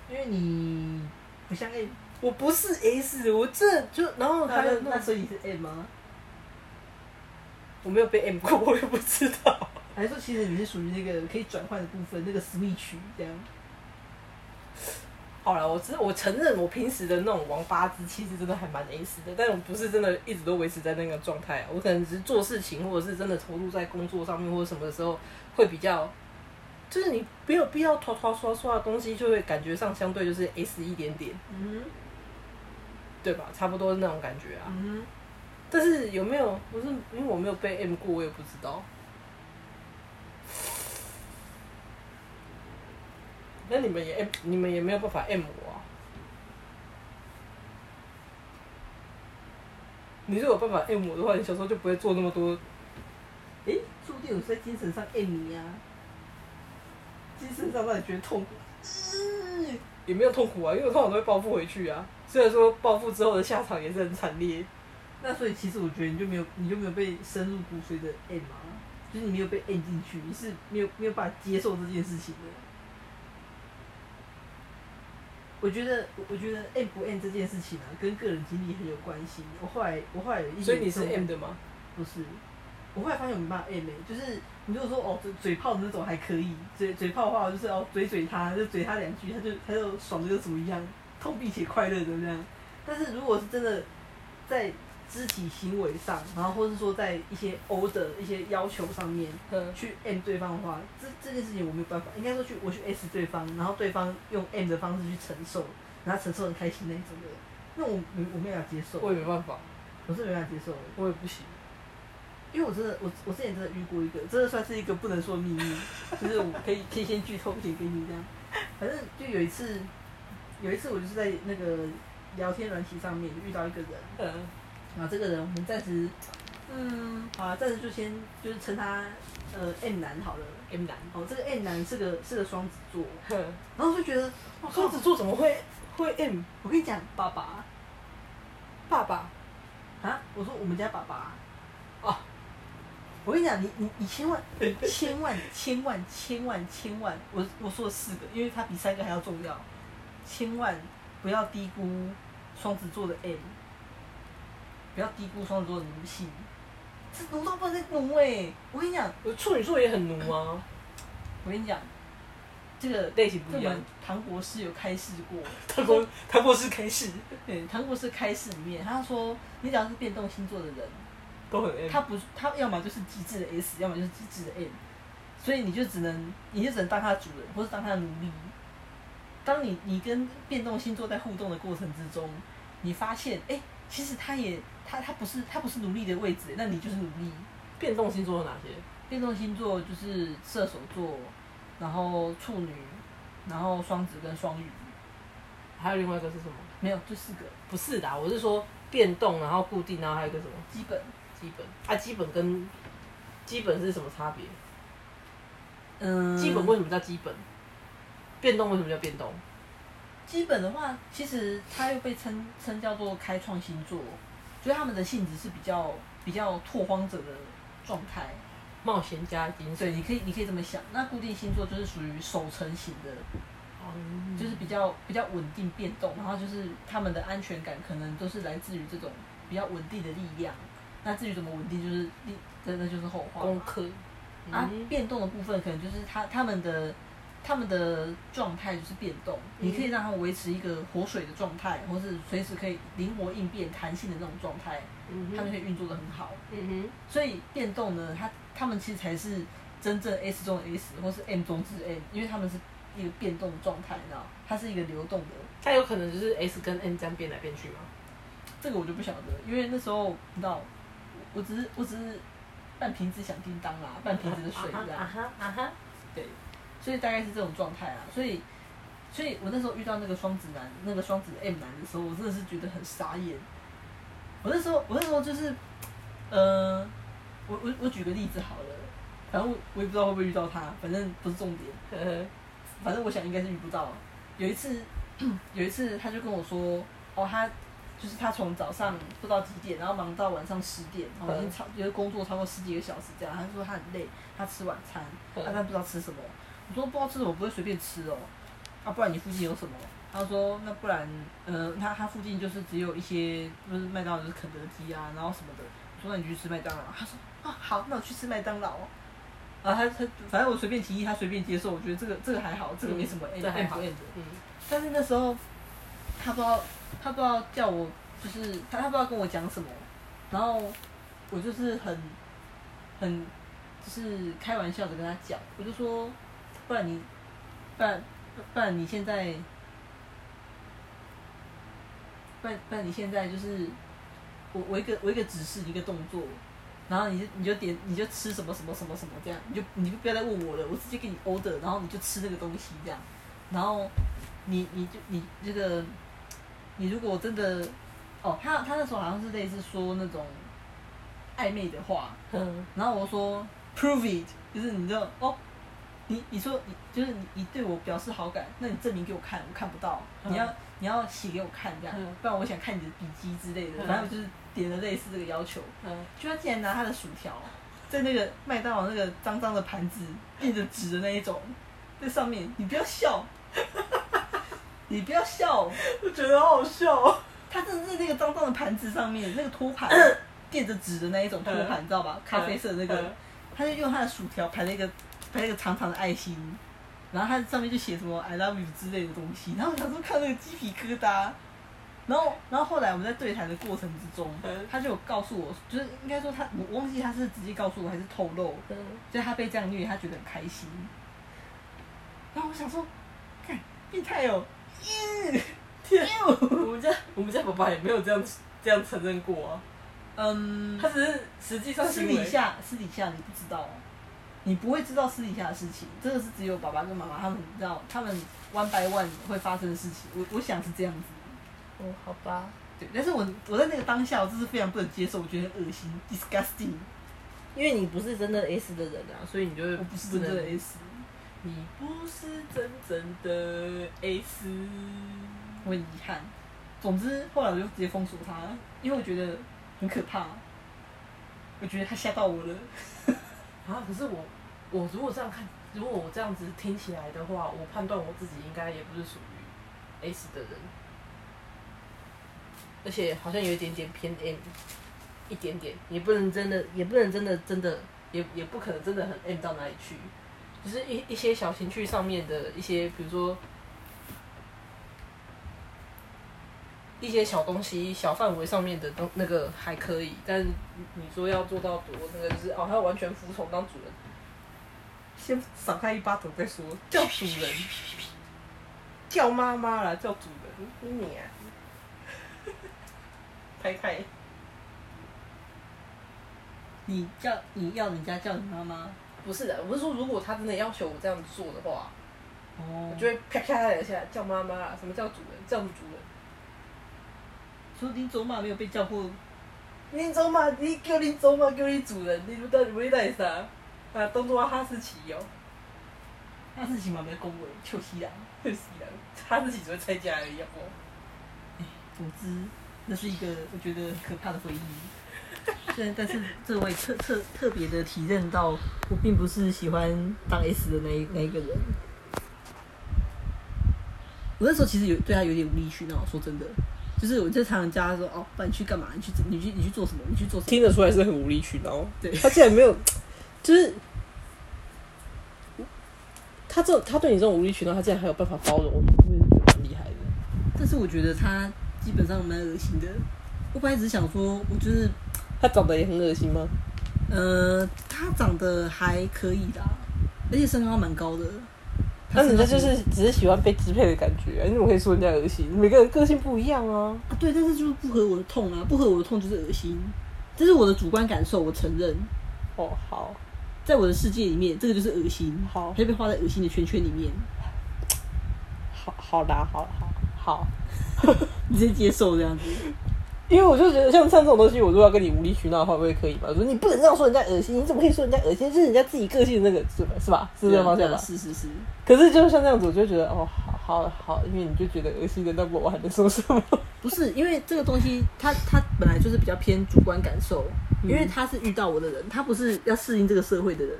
因为你不像 M。我不是 S， 我这就然后他的 那, 那所以你是 M 吗？我没有被 M 过，我也不知道。还是说其实你是属于那个可以转换的部分，那个 switch 这样。好了，我知我承认我平时的那种王八之气是真的还蛮 S 的，但我不是真的一直都维持在那个状态、啊。我可能只是做事情，或者是真的投入在工作上面，或者什么的时候会比较。就是你没有必要拖拖刷刷的东西，就会感觉上相对就是 S 一点点，嗯，对吧？差不多那种感觉啊。嗯、但是有没有？不是因为我没有被 M 过，我也不知道。那你们也 M， 你们也没有办法 M 我啊？你如果有办法 M 我的话，你小时候就不会做那么多。哎、欸，注定我在精神上 M 你啊。精神上让你觉得痛苦，嗯、也没有痛苦啊，因为我通常都会报复回去啊。虽然说报复之后的下场也是很惨烈，那所以其实我觉得你就没有，你就没有被深入骨髓的 M 啊，就是你没有被 M 进去，你是没有没有办法接受这件事情的。我觉得，我觉得 M 不 M 这件事情啊，跟个人经历很有关系。我后来，我后来有一，所以你是 M 的吗？不是。我后来发现我没办法 M 欸，就是你如果说哦 嘴, 嘴炮的那种还可以，嘴嘴炮的话就是哦嘴嘴他就嘴他两句，他就他就爽的又怎么样，痛并且快乐的这样。但是如果是真的在肢体行为上，然后或是说在一些 order 一些要求上面去 M 对方的话，这这件事情我没有办法，应该说去我去 S 对方，然后对方用 M 的方式去承受，然后承受很开心那一种的，那我我没办法接受，我也没办法，我是没办法接受的，我也不行。因为我真的，我我之前真的遇过一个，真的算是一个不能说秘密，就是我可以可以先剧透一点给你这样。反正就有一次，有一次我就是在那个聊天软体上面遇到一个人，嗯，然后这个人我们暂时，嗯，好啊，暂时就先就是称他呃 M 男好了 ，M 男。哦，这个 M 男是个是个双子座，嗯，然后就觉得哇，双子座怎么会会 M？ 我跟你讲，爸爸，爸爸，啊，我说我们家爸爸，哦。我跟你讲，你你你千万千万千万千万千万，我我说了四个，因为它比三个还要重要，千万不要低估双子座的 M， 不要低估双子座的奴性，这奴到不能再奴哎、欸！我跟你讲，处女座也很奴啊。我跟你讲，这个类型不一样。唐博士有开示过，唐博唐博士开示，对，唐博士开示里面，他说你只要是变动星座的人。都很 M， 他不，他要么就是极致的 S， 要么就是极致的 M， 所以你就只能，你就只能当他的主人，或是当他的奴隶。当你你跟变动星座在互动的过程之中，你发现，哎、欸，其实他也，他他不是，他不是奴隶的位置，那你就是奴隶。变动星座有哪些？变动星座就是射手座，然后处女，然后双子跟双鱼，还有另外一个是什么？没有，就四个。不是的，我是说变动，然后固定，然后还有一个什么？基本。基本啊，基本跟基本是什么差别？嗯，基本为什么叫基本？变动为什么叫变动？基本的话，其实它又被称称叫做开创星座，所以他们的性质是比较比较拓荒者的状态，冒险家精神。对，你可以你可以这么想。那固定星座就是属于守成型的，嗯、就是比较比较稳定变动，然后就是他们的安全感可能都是来自于这种比较稳定的力量。那至于怎么稳定，就是真的就是后话。功课、嗯、啊，变动的部分可能就是他他们的他们的状态就是变动，嗯、你可以让他维持一个活水的状态，或是随时可以灵活应变、弹性的那种状态，嗯、他们可以运作的很好。嗯、所以变动呢，他他们其实才是真正 S 中的 S， 或是 M 中之 M， 因为他们是一个变动的状态，你知道，它是一个流动的。它有可能就是 S 跟 M 这样变来变去吗？这个我就不晓得，因为那时候你知道。我只是我只是半瓶子响叮当啦，半瓶子的水这样，啊哈啊哈，对，所以大概是这种状态啦。所以，所以我那时候遇到那个双子男，那个双子 M 男的时候，我真的是觉得很傻眼。我那时候，我那时候就是，呃，我我我举个例子好了，反正我我也不知道会不会遇到他，反正不是重点。呵呵反正我想应该是遇不到。有一次，有一次他就跟我说，哦，他就是他从早上不知道几点，然后忙到晚上十点，然后已经超就是工作超过十几个小时这样。他说他很累，他吃晚餐，啊、他不知道吃什么。我说不知道吃什么，不会随便吃哦。啊，不然你附近有什么？他说那不然，呃，他他附近就是只有一些就是麦当劳、就是肯德基啊，然后什么的。我说那你去吃麦当劳。他说啊好，那我去吃麦当劳。啊，他他反正我随便提议，他随便接受，我觉得这个这个还好，这个没什么 end end end 的。但是那时候他不知道他不知道叫我就是他他不知道跟我讲什么，然后我就是很很就是开玩笑的跟他讲，我就说不然你不然不然你现在不然不然你现在就是我我一个我一个指示一个动作。然后你就你就点你就吃什么什么什么什么这样，你就你就不要再问我了，我直接给你 order， 然后你就吃那个东西这样。然后你你就你这个你如果真的哦，他他那时候好像是类似说那种暧昧的话，嗯，然后我说 prove it， 就是你知道哦，你你说你就是你你对我表示好感，那你证明给我看，我看不到，嗯、你要你要写给我看这样，嗯、不然我想看你的笔记之类的，嗯、反正就是。点了类似这个要求，嗯，就他竟然拿他的薯条在那个麦当劳那个脏脏的盘子印着纸的那一种，在上面，你不要笑，你不要笑，我觉得好笑、哦。他真的在那个脏脏的盘子上面，那个托盘垫着纸的那一种托盘，嗯、你知道吧？咖啡色的那个，嗯嗯、他就用他的薯条排了一个排了一个长长的爱心，然后他上面就写什么 I love you 之类的东西，然后我想说看那个鸡皮疙瘩。然后，然后后来我们在对谈的过程之中，他就有告诉我，就是应该说他，我忘记他是直接告诉我还是透露，嗯、就他被这样虐，他觉得很开心。然后我想说，看变态哦，嗯、天，我们家我们家爸爸也没有这样这样承认过啊。嗯，他只是实际上私底下私底下你不知道、啊，你不会知道私底下的事情，这个是只有爸爸跟妈妈他们知道，他们 one by one 会发生的事情。我我想是这样子。哦，好吧，对，但是我我在那个当下，我真是非常不能接受，我觉得很恶心 ，disgusting。因为你不是真的 S 的人啊，所以你就我不是真的 S， 你不是真正的 S， 我很遗憾。总之后来我就直接封锁他，因为我觉得很可怕，我觉得他吓到我了。啊，可是我我如果这样看，如果我这样子听起来的话，我判断我自己应该也不是属于 S 的人。而且好像有一点点偏 M， 一点点，也不能真的，也不能真的真的，也也不可能真的很 M 到哪里去，就是一一些小情趣上面的一些，比如说一些小东西、小范围上面的东那个还可以，但你说要做到多那个就是哦，他完全服从当主人，先赏他一巴掌再说，叫主人，叫妈妈啦，叫主人，你啊。开开，你叫你要人家叫你妈妈？不是的，我是说，如果他真的要求我这样做的话，哦、我就会啪啪两下叫妈妈啦。什么叫主人？叫主人？说你走马没有被叫过？你走马，你叫你走马，叫你主人，你不带你带啥？啊，当作哈士奇哦。哈士奇嘛，没恭维，笑死人，笑死人。哈士奇只会拆家而已哦。哎，总之。那是一个我觉得很可怕的回忆，但是这我也特特特别的体认到，我并不是喜欢当 S 的那一那一个人。我那时候其实有对他有点无理取闹，说真的，就是我就常常叫他说：“哦，不然你去干嘛？你去你去你去做什么？你去做什么？”听得出来是很无理取闹。对，他竟然没有，就是他这他对你这种无理取闹，他竟然还有办法包容，我真的觉得蛮厉害的。但是我觉得他。基本上蛮恶心的，我本来只想说，我就是他长得也很恶心吗？呃，他长得还可以啦，而且身高蛮高的。那人家就是只是喜欢被支配的感觉、啊，你怎么可以说人家恶心？每个人个性不一样啊。啊，对，但是就是不合我的痛啊，不合我的痛就是恶心，这是我的主观感受，我承认。哦，好，在我的世界里面，这个就是恶心，好，就被画在恶心的圈圈里面。好，好啦，好好好。好你直接接受这样子，因为我就觉得像像这种东西，我如果要跟你无理取闹的话，会可以嘛？我说你不能这样说人家恶心，你怎么可以说人家恶心？这是人家自己个性的那个，是吧？是吧？是这个方向吧？是是是。可是就像这样子，我就觉得哦，好好好，因为你就觉得恶心的，那么我还能说什么？不是，因为这个东西它它本来就是比较偏主观感受，因为他是遇到我的人，他不是要适应这个社会的人。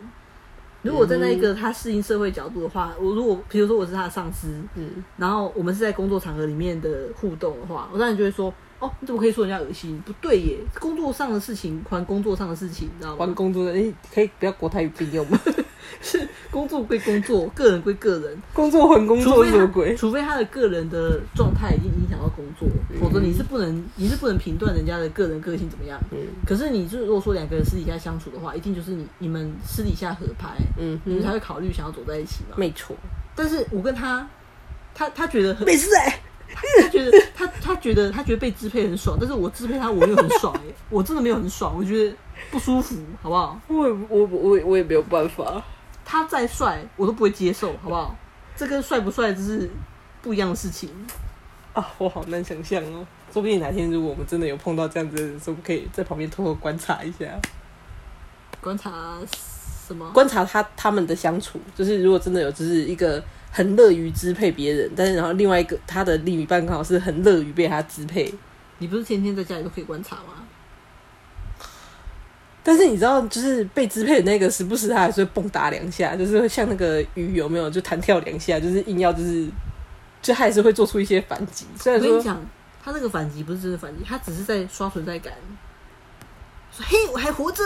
如果站在一个他适应社会角度的话，我如果比如说我是他的上司，嗯，然后我们是在工作场合里面的互动的话，我当然就会说。哦，你怎么可以说人家恶心？不对耶，工作上的事情还工作上的事情，你知道吗？还工作的，哎，可以不要国台语并用吗？是工作归工作，个人归个人，工作还工作是什么鬼？除非他的个人的状态已经影响到工作，否则你是不能，你是不能评断人家的个人个性怎么样。嗯。可是你就如果说两个人私底下相处的话，一定就是你你们私底下合拍，嗯，你们才会考虑想要走在一起嘛。没错。但是我跟他，他他觉得很没事哎、欸。他觉得他他觉得他觉得被支配很爽，但是我支配他，我没有很爽哎、欸，我真的没有很爽，我觉得不舒服，好不好？我我我我也没有办法，他再帅我都不会接受，好不好？这跟帅不帅就是不一样的事情啊！我好难想象哦，说不定哪天如果我们真的有碰到这样子的人，我们可以在旁边偷偷观察一下，观察什么？观察他他们的相处，就是如果真的有，就是一个。很乐于支配别人，但是然后另外一个他的另一半刚好是很乐于被他支配。你不是天天在家里都可以观察吗？但是你知道，就是被支配的那个，时不时他还是会蹦打两下，就是会像那个鱼有没有就弹跳两下，就是硬要就是，就还是会做出一些反击。虽然说我跟你讲，他那个反击不是真的反击，他只是在刷存在感，说嘿我还活着。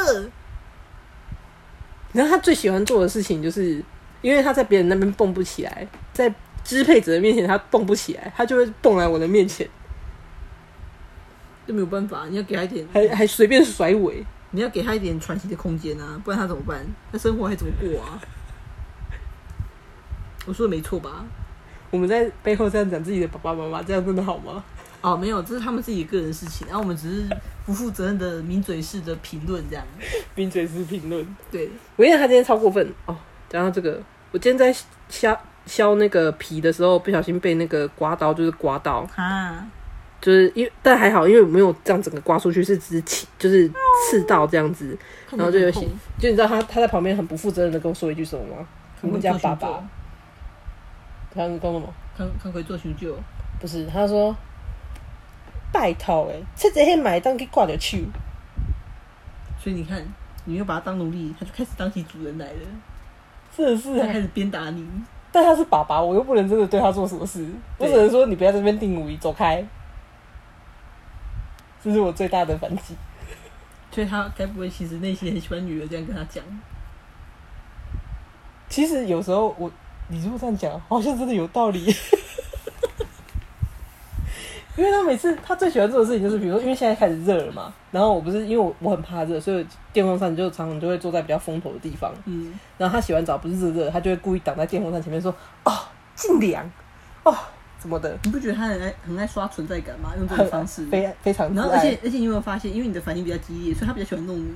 然后他最喜欢做的事情就是。因为他在别人那边蹦不起来，在支配者的面前他蹦不起来，他就会蹦来我的面前，就没有办法。你要给他一点，还还随便甩尾，你要给他一点喘息的空间啊，不然他怎么办？他生活还怎么过啊？我说的没错吧？我们在背后这样讲自己的爸爸妈妈，这样真的好吗？哦，没有，这是他们自己的个人事情，然后我们只是不负责任的抿嘴式的评论，这样。抿嘴式评论，对。我跟你讲，他今天超过分哦。讲到这个，我今天在削削那个皮的时候，不小心被那个刮刀就是刮到啊，就是因为但还好，因为我没有这样整个刮出去，是只是就是刺到这样子，然后就有些就你知道他他在旁边很不负责任的跟我说一句什么吗？我们家爸爸，他讲什么？看看可以做求救？不是，他说拜托诶，切这些买当去挂着手，所以你看，你又把他当奴隶，他就开始当起主人来了。真的是，他开始鞭打你，但他是爸爸，我又不能真的对他做什么事，我只能说你不要在这边定武，走开。这是我最大的反击。所以他该不会其实内心很喜欢女儿，这样跟他讲？其实有时候我，你如果这样讲，好像真的有道理。因为他每次他最喜欢做的事情就是，比如说，因为现在开始热了嘛，然后我不是因为 我, 我很怕热，所以电风扇就常常就会坐在比较风头的地方。嗯，然后他洗完澡不是热热，他就会故意挡在电风扇前面说：“哦，进凉，哦，怎么的？”你不觉得他很爱很爱刷存在感吗？用这种方式，非非常自爱。然后而且而且你有没有发现，因为你的反应比较激烈，所以他比较喜欢弄你。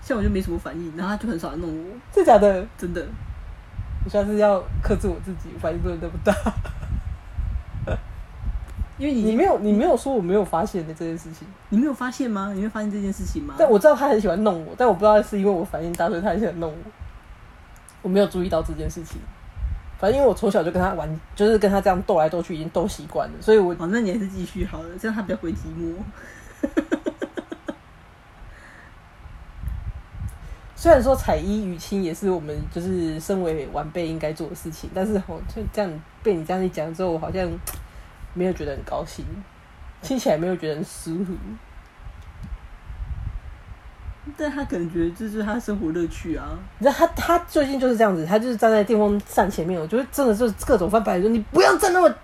像我就没什么反应，然后他就很少来弄我。真的假的？真的。我下次要克制我自己，反应真的那么大。因为 你, 你没有，你没有说我没有发现的这件事情，你没有发现吗？你没有发现这件事情吗？但我知道他很喜欢弄我，但我不知道是因为我反应大，所以他很喜欢弄我。我没有注意到这件事情，反正因为我从小就跟他玩，就是跟他这样斗来斗去，已经斗习惯了，所以我反正、哦、你还是继续好了，这样他比较不会寂寞。虽然说采衣娱亲也是我们就是身为晚辈应该做的事情，但是我就这样被你这样一讲之后，我好像。没有觉得很高兴，听起来没有觉得很舒服，但他可能觉得这就是他生活乐趣啊。你知道他他最近就是这样子，他就是站在电风扇前面，我觉得真的就是各种翻白眼说你不要站那么，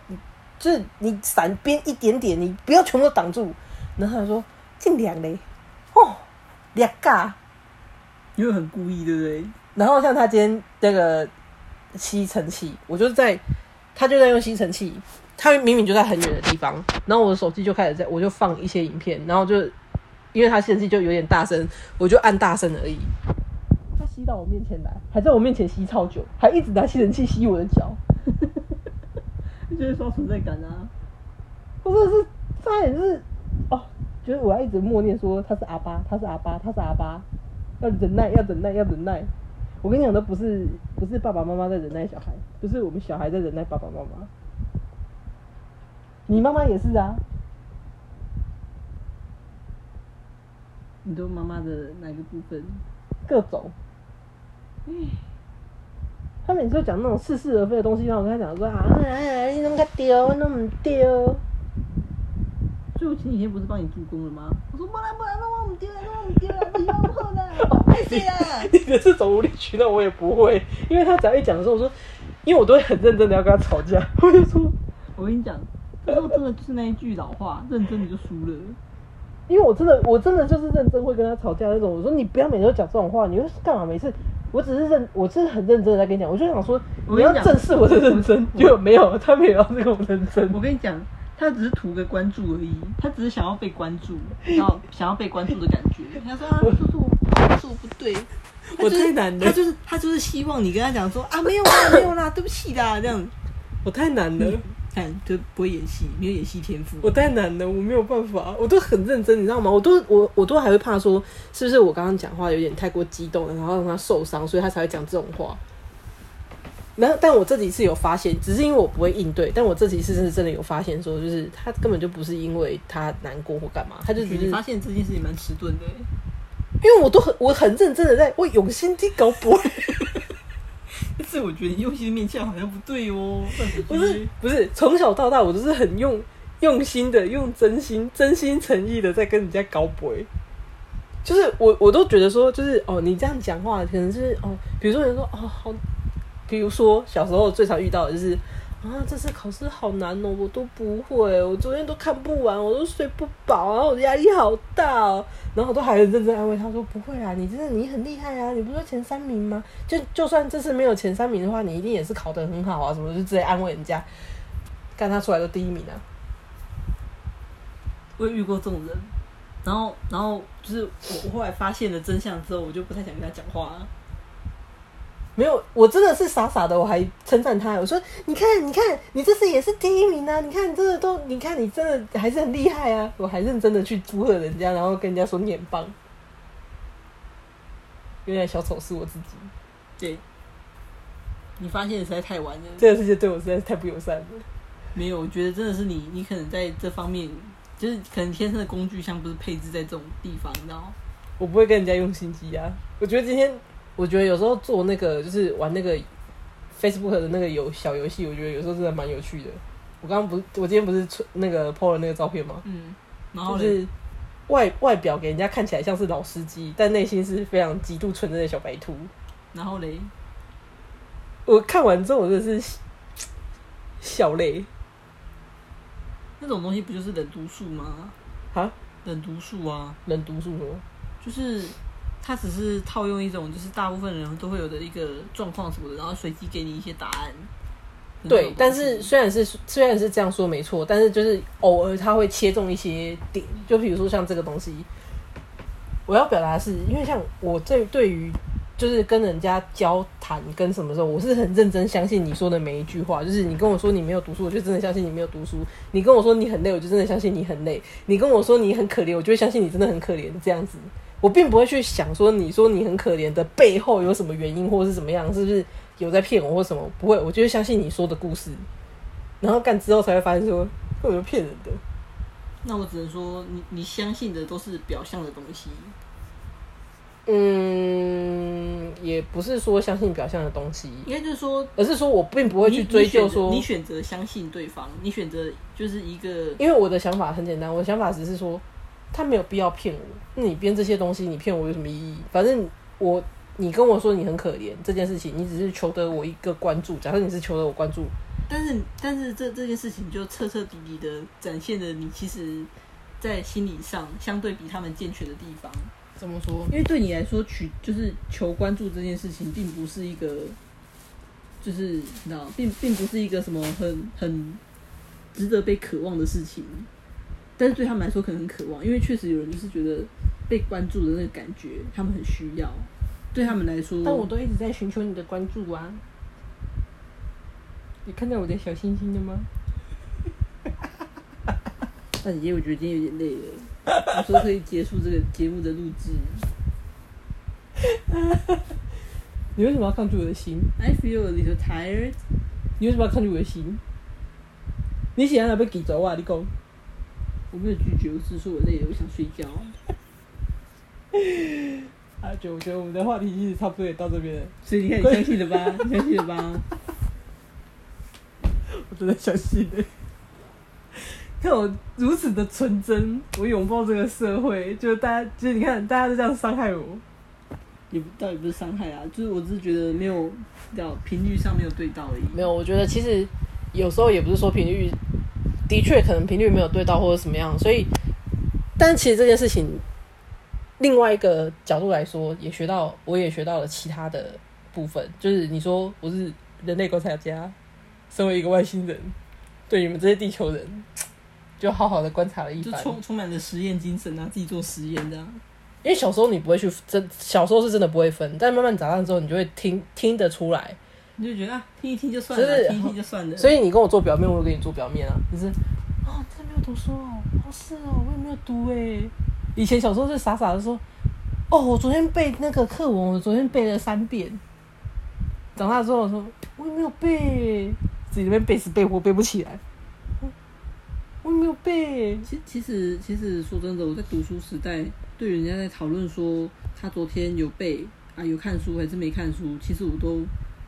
就是你闪边一点点，你不要全部挡住。然后他就说尽量嘞，哦，两尬，因为很故意，对不对？然后像他今天那个吸尘器，我就是在他就在用吸尘器。他明明就在很远的地方，然后我的手机就开始在，我就放一些影片，然后就因为他吸尘器就有点大声，我就按大声而已。他吸到我面前来，还在我面前吸超久，还一直拿吸尘器吸我的脚，就是刷存在感啊！我真的是差点是哦，就是我要一直默念说他是阿巴，他是阿巴，他是阿巴，要忍耐，要忍耐，要忍耐。我跟你讲，都不是不是爸爸妈妈在忍耐小孩，不是我们小孩在忍耐爸爸妈妈。你妈妈也是啊。你都妈妈的哪个部分？各种。他每次都讲那种似是而非的东西，然后我跟他讲说啊，哎呀，你弄个丢，我弄唔丢。所以我前几天不是帮你助攻了吗？我说不啦不啦，那我唔丢啦，那我唔丢啦，不要碰啦，太细啦。你的这种无理取闹我也不会，因为他只要一讲的时候，我说，因为我都会很认真的要跟他吵架，我就说，我跟你讲，可是我真的就是那一句老话，认真你就输了。因为我真的，我真的就是认真会跟他吵架那种。我说你不要每次都讲这种话，你会干嘛？每次我只是认，我真的很认真的在跟你讲。我就想说，你要正视我的认真，结果没有，他没有这个认真。我跟你讲，他只是图个关注而已，他只是想要被关注，然后想要被关注的感觉。他说啊，叔叔，我做不对，我太难了。他就是他就是希望你跟他讲说啊，没有啦，没有啦，对不起啦，这样。我太难了。看，就不会演戏，没有演戏天赋。我太难了，我没有办法，我都很认真，你知道吗？我都我我都还会怕说，是不是我刚刚讲话有点太过激动了，然后让他受伤，所以他才会讲这种话。然后，但我这几次有发现，只是因为我不会应对，但我这几次是真的有发现说，就是他根本就不是因为他难过或干嘛，他就只是你发现这件事情蛮迟钝的，因为我都很我很认真的在，我用心地搞博。但是我觉得你用心面向好像不对哦，不是不是，从小到大我都是很用用心的，用真心真心诚意的在跟人家搞鬼，就是我我都觉得说，就是哦，你这样讲话可能就是哦，比如说人说哦好，比如说小时候最常遇到的就是啊，这次考试好难哦，我都不会，我昨天都看不完，我都睡不饱，然后我压力好大哦，然后我都还很认真安慰他说不会啊，你真的你很厉害啊，你不是前三名吗？就就算这次没有前三名的话，你一定也是考得很好啊，什么就直接安慰人家，干他出来都第一名啊。我也遇过这种人，然后然后就是我后来发现了真相之后，我就不太想跟他讲话啊。没有，我真的是傻傻的，我还称赞他。我说：“你看，你看，你这次也是第一名啊！你看，你真的都，你看，你真的还是很厉害啊！”我还认真的去祝贺人家，然后跟人家说你很棒。原来小丑是我自己。对，你发现的实在太晚了。这个世界对我实在是太不友善了。没有，我觉得真的是你，你可能在这方面，就是可能天生的工具箱不是配置在这种地方，你知道吗？我不会跟人家用心机啊！我觉得今天。我觉得有时候做那个就是玩那个 Facebook 的那个游小游戏，我觉得有时候真的蛮有趣的。我刚刚不是，我今天不是那个 po 了那个照片吗？嗯，然后就是外外表给人家看起来像是老司机，但内心是非常极度纯真的小白兔。然后嘞，我看完之后我真的是笑泪。那种东西不就是冷读术吗？啊，冷读术啊，冷读术什么？就是。他只是套用一种就是大部分人都会有的一个状况什么的，然后随机给你一些答案。对，但是虽然是虽然是这样说没错，但是就是偶尔他会切中一些点，就比如说像这个东西，我要表达的是，因为像我对对于就是跟人家交谈跟什么时候，我是很认真相信你说的每一句话。就是你跟我说你没有读书，我就真的相信你没有读书；你跟我说你很累，我就真的相信你很累；你跟我说你很可怜，我就会相信你真的很可怜。这样子。我并不会去想说你说你很可怜的背后有什么原因或是怎么样，是不是有在骗我或什么？不会，我就会相信你说的故事，然后干之后才会发现说会不会骗人的。那我只能说，你你相信的都是表象的东西。嗯，也不是说相信表象的东西，应该就是说，而是说我并不会去追究说你选择相信对方，你选择就是一个，因为我的想法很简单，我的想法只是说。他没有必要骗我，那你编这些东西，你骗我有什么意义？反正我，你跟我说你很可怜这件事情，你只是求得我一个关注。假设你是求得我关注，但是但是这这件事情就彻彻底底的展现了你其实，在心理上相对比他们健全的地方。怎么说？因为对你来说，取就是求关注这件事情，并不是一个，就是你知道，并并不是一个什么很很值得被渴望的事情。但是对他们来说可能很渴望，因为确实有人就是觉得被关注的那个感觉，他们很需要。对他们来说，但我都一直在寻求你的关注啊！你看到我的小星星了吗？但姐姐，我觉得今天有点累了，我说可以结束这个节目的录制。你为什么要抗拒我的心 ？I feel a little tired。你为什么要抗拒我的心？你现在要被挤走啊？你讲。我没有拒绝，我只是说我累了，我想睡觉。啊，就我觉得我们的话题其实差不多也到这边了，所以你看，你相信了吧？你相信了吧？我真的相信了。看我如此的纯真，我拥抱这个社会，就是大家，就是你看，大家都这样伤害我，也倒也不是伤害啊，就是我只是觉得没有，叫频率上没有对到而已。没有，我觉得其实有时候也不是说频率，的确可能频率没有对到或者什么样，所以，但其实这件事情，另外一个角度来说，也学到，我也学到了其他的部分，就是你说我是人类观察家，身为一个外星人，对你们这些地球人。就好好的观察了一番，就充充满了实验精神啊，自己做实验的、啊。因为小时候你不会去真，小时候是真的不会分，但慢慢长大之后，你就会听听得出来，你就觉得啊，听一听就算了，就是、听一听就算了。所以你跟我做表面，我跟你做表面啊，就是啊，真的没有读书哦，哦是哦，我也没有读哎。以前小时候就傻傻的说，哦，我昨天背那个课文，我昨天背了三遍。长大之后我说，我也没有背，自己那边背死背活背不起来。我没有背。其实，其实，其实说真的，我在读书时代，对人家在讨论说他昨天有背啊，有看书还是没看书，其实我都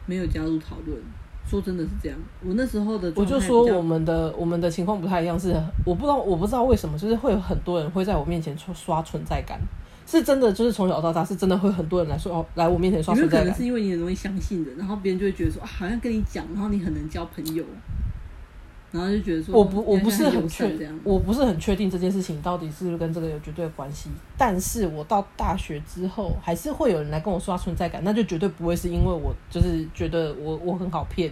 没有加入讨论。说真的是这样，我那时候的状态，我就说我们的我们的情况不太一样，是我不知道我不知道为什么，就是会有很多人会在我面前刷存在感，是真的，就是从小到大是真的会很多人来说、哦、来我面前刷存在感。有没有可能是因为你很容易相信的，然后别人就会觉得说、啊、好像跟你讲，然后你很能交朋友。然后就觉得说我不我不是很确我不是很确定这件事情到底是不是跟这个有绝对的关系，但是我到大学之后还是会有人来跟我刷存在感，那就绝对不会是因为我就是觉得我我很好骗，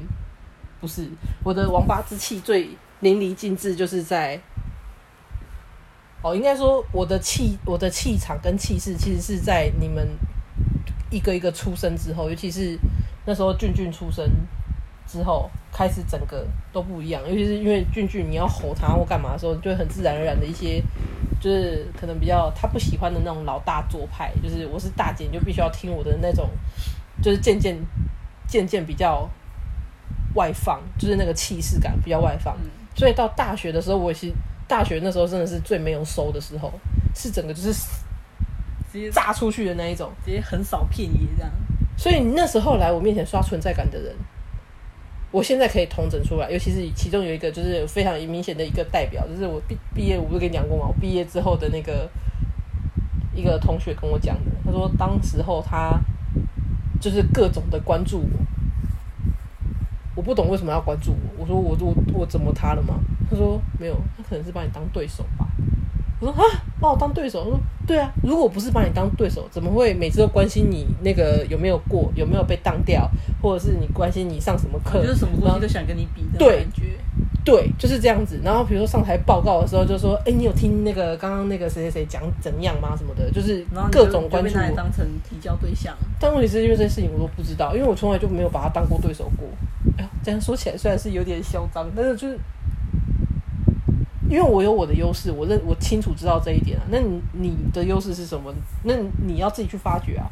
不是，我的王八之气最淋漓尽致，就是在哦，应该说我的气我的气场跟气势其实是在你们一个一个出生之后，尤其是那时候俊俊出生。之后开始整个都不一样，尤其是因为俊俊你要吼他或干嘛的时候，就很自然而然的一些就是可能比较他不喜欢的那种老大做派，就是我是大姐你就必须要听我的那种，就是渐渐渐渐比较外放，就是那个气势感比较外放、嗯、所以到大学的时候，我其实大学那时候真的是最没有收的时候，是整个就是直接炸出去的那一种，直接很少骗你这样，所以你那时候来我面前刷存在感的人，我现在可以统整出来，尤其是其中有一个就是非常明显的一个代表，就是我毕毕业，我不是跟你讲过吗？我毕业之后的那个一个同学跟我讲的，他说当时候他就是各种的关注我，我不懂为什么要关注我，我说我我我怎么他了吗？他说没有，他可能是把你当对手吧。我说啊，把我当对手？我说对啊，如果不是把你当对手，怎么会每次都关心你那个有没有过，有没有被当掉，或者是你关心你上什么课，就是什么东西都想跟你比的感觉。对，就是这样子。然后比如说上台报告的时候，就说：“哎、欸，你有听那个刚刚那个谁谁谁讲怎样吗？什么的，就是各种关注我。”然后你就被拿来当成提交对象。但问题是因为这些事情我都不知道，因为我从来就没有把他当过对手过。哎呦，这样说起来虽然是有点嚣张，但是就是。因为我有我的优势，我认我清楚知道这一点啊。那你你的优势是什么？那你要自己去发掘啊。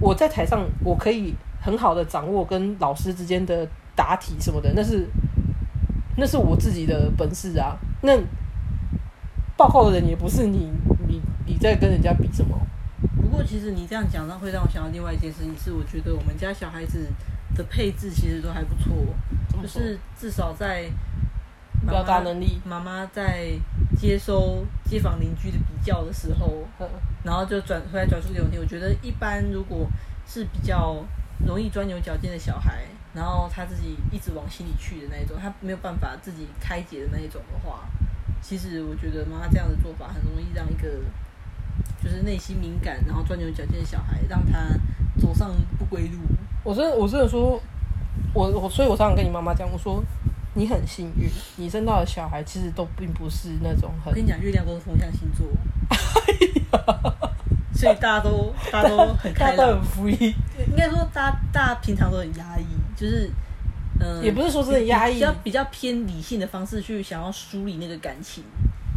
我在台上，我可以很好的掌握跟老师之间的答题什么的，那是那是我自己的本事啊。那报告的人也不是你，你你在跟人家比什么？不过其实你这样讲，那会让我想到另外一件事情，是我觉得我们家小孩子的配置其实都还不错，就是至少在。表达能力，妈妈在接收街坊邻居的比较的时候，然后就转回来转述给我听。我觉得一般如果是比较容易钻牛角尖的小孩，然后他自己一直往心里去的那一种，他没有办法自己开解的那一种的话，其实我觉得妈妈这样的做法很容易让一个就是内心敏感然后钻牛角尖的小孩，让他走上不归路。我真的我真的说，我我所以我常常跟你妈妈讲，我说。你很幸运，你生到的小孩其实都并不是那种很……我跟你讲，月亮都是风象星座，所以大家都大家都很开朗，大家都很 free。应该说大家，大大家平常都很压抑，就是嗯、呃，也不是说真的压抑，比较比较偏理性的方式去想要梳理那个感情，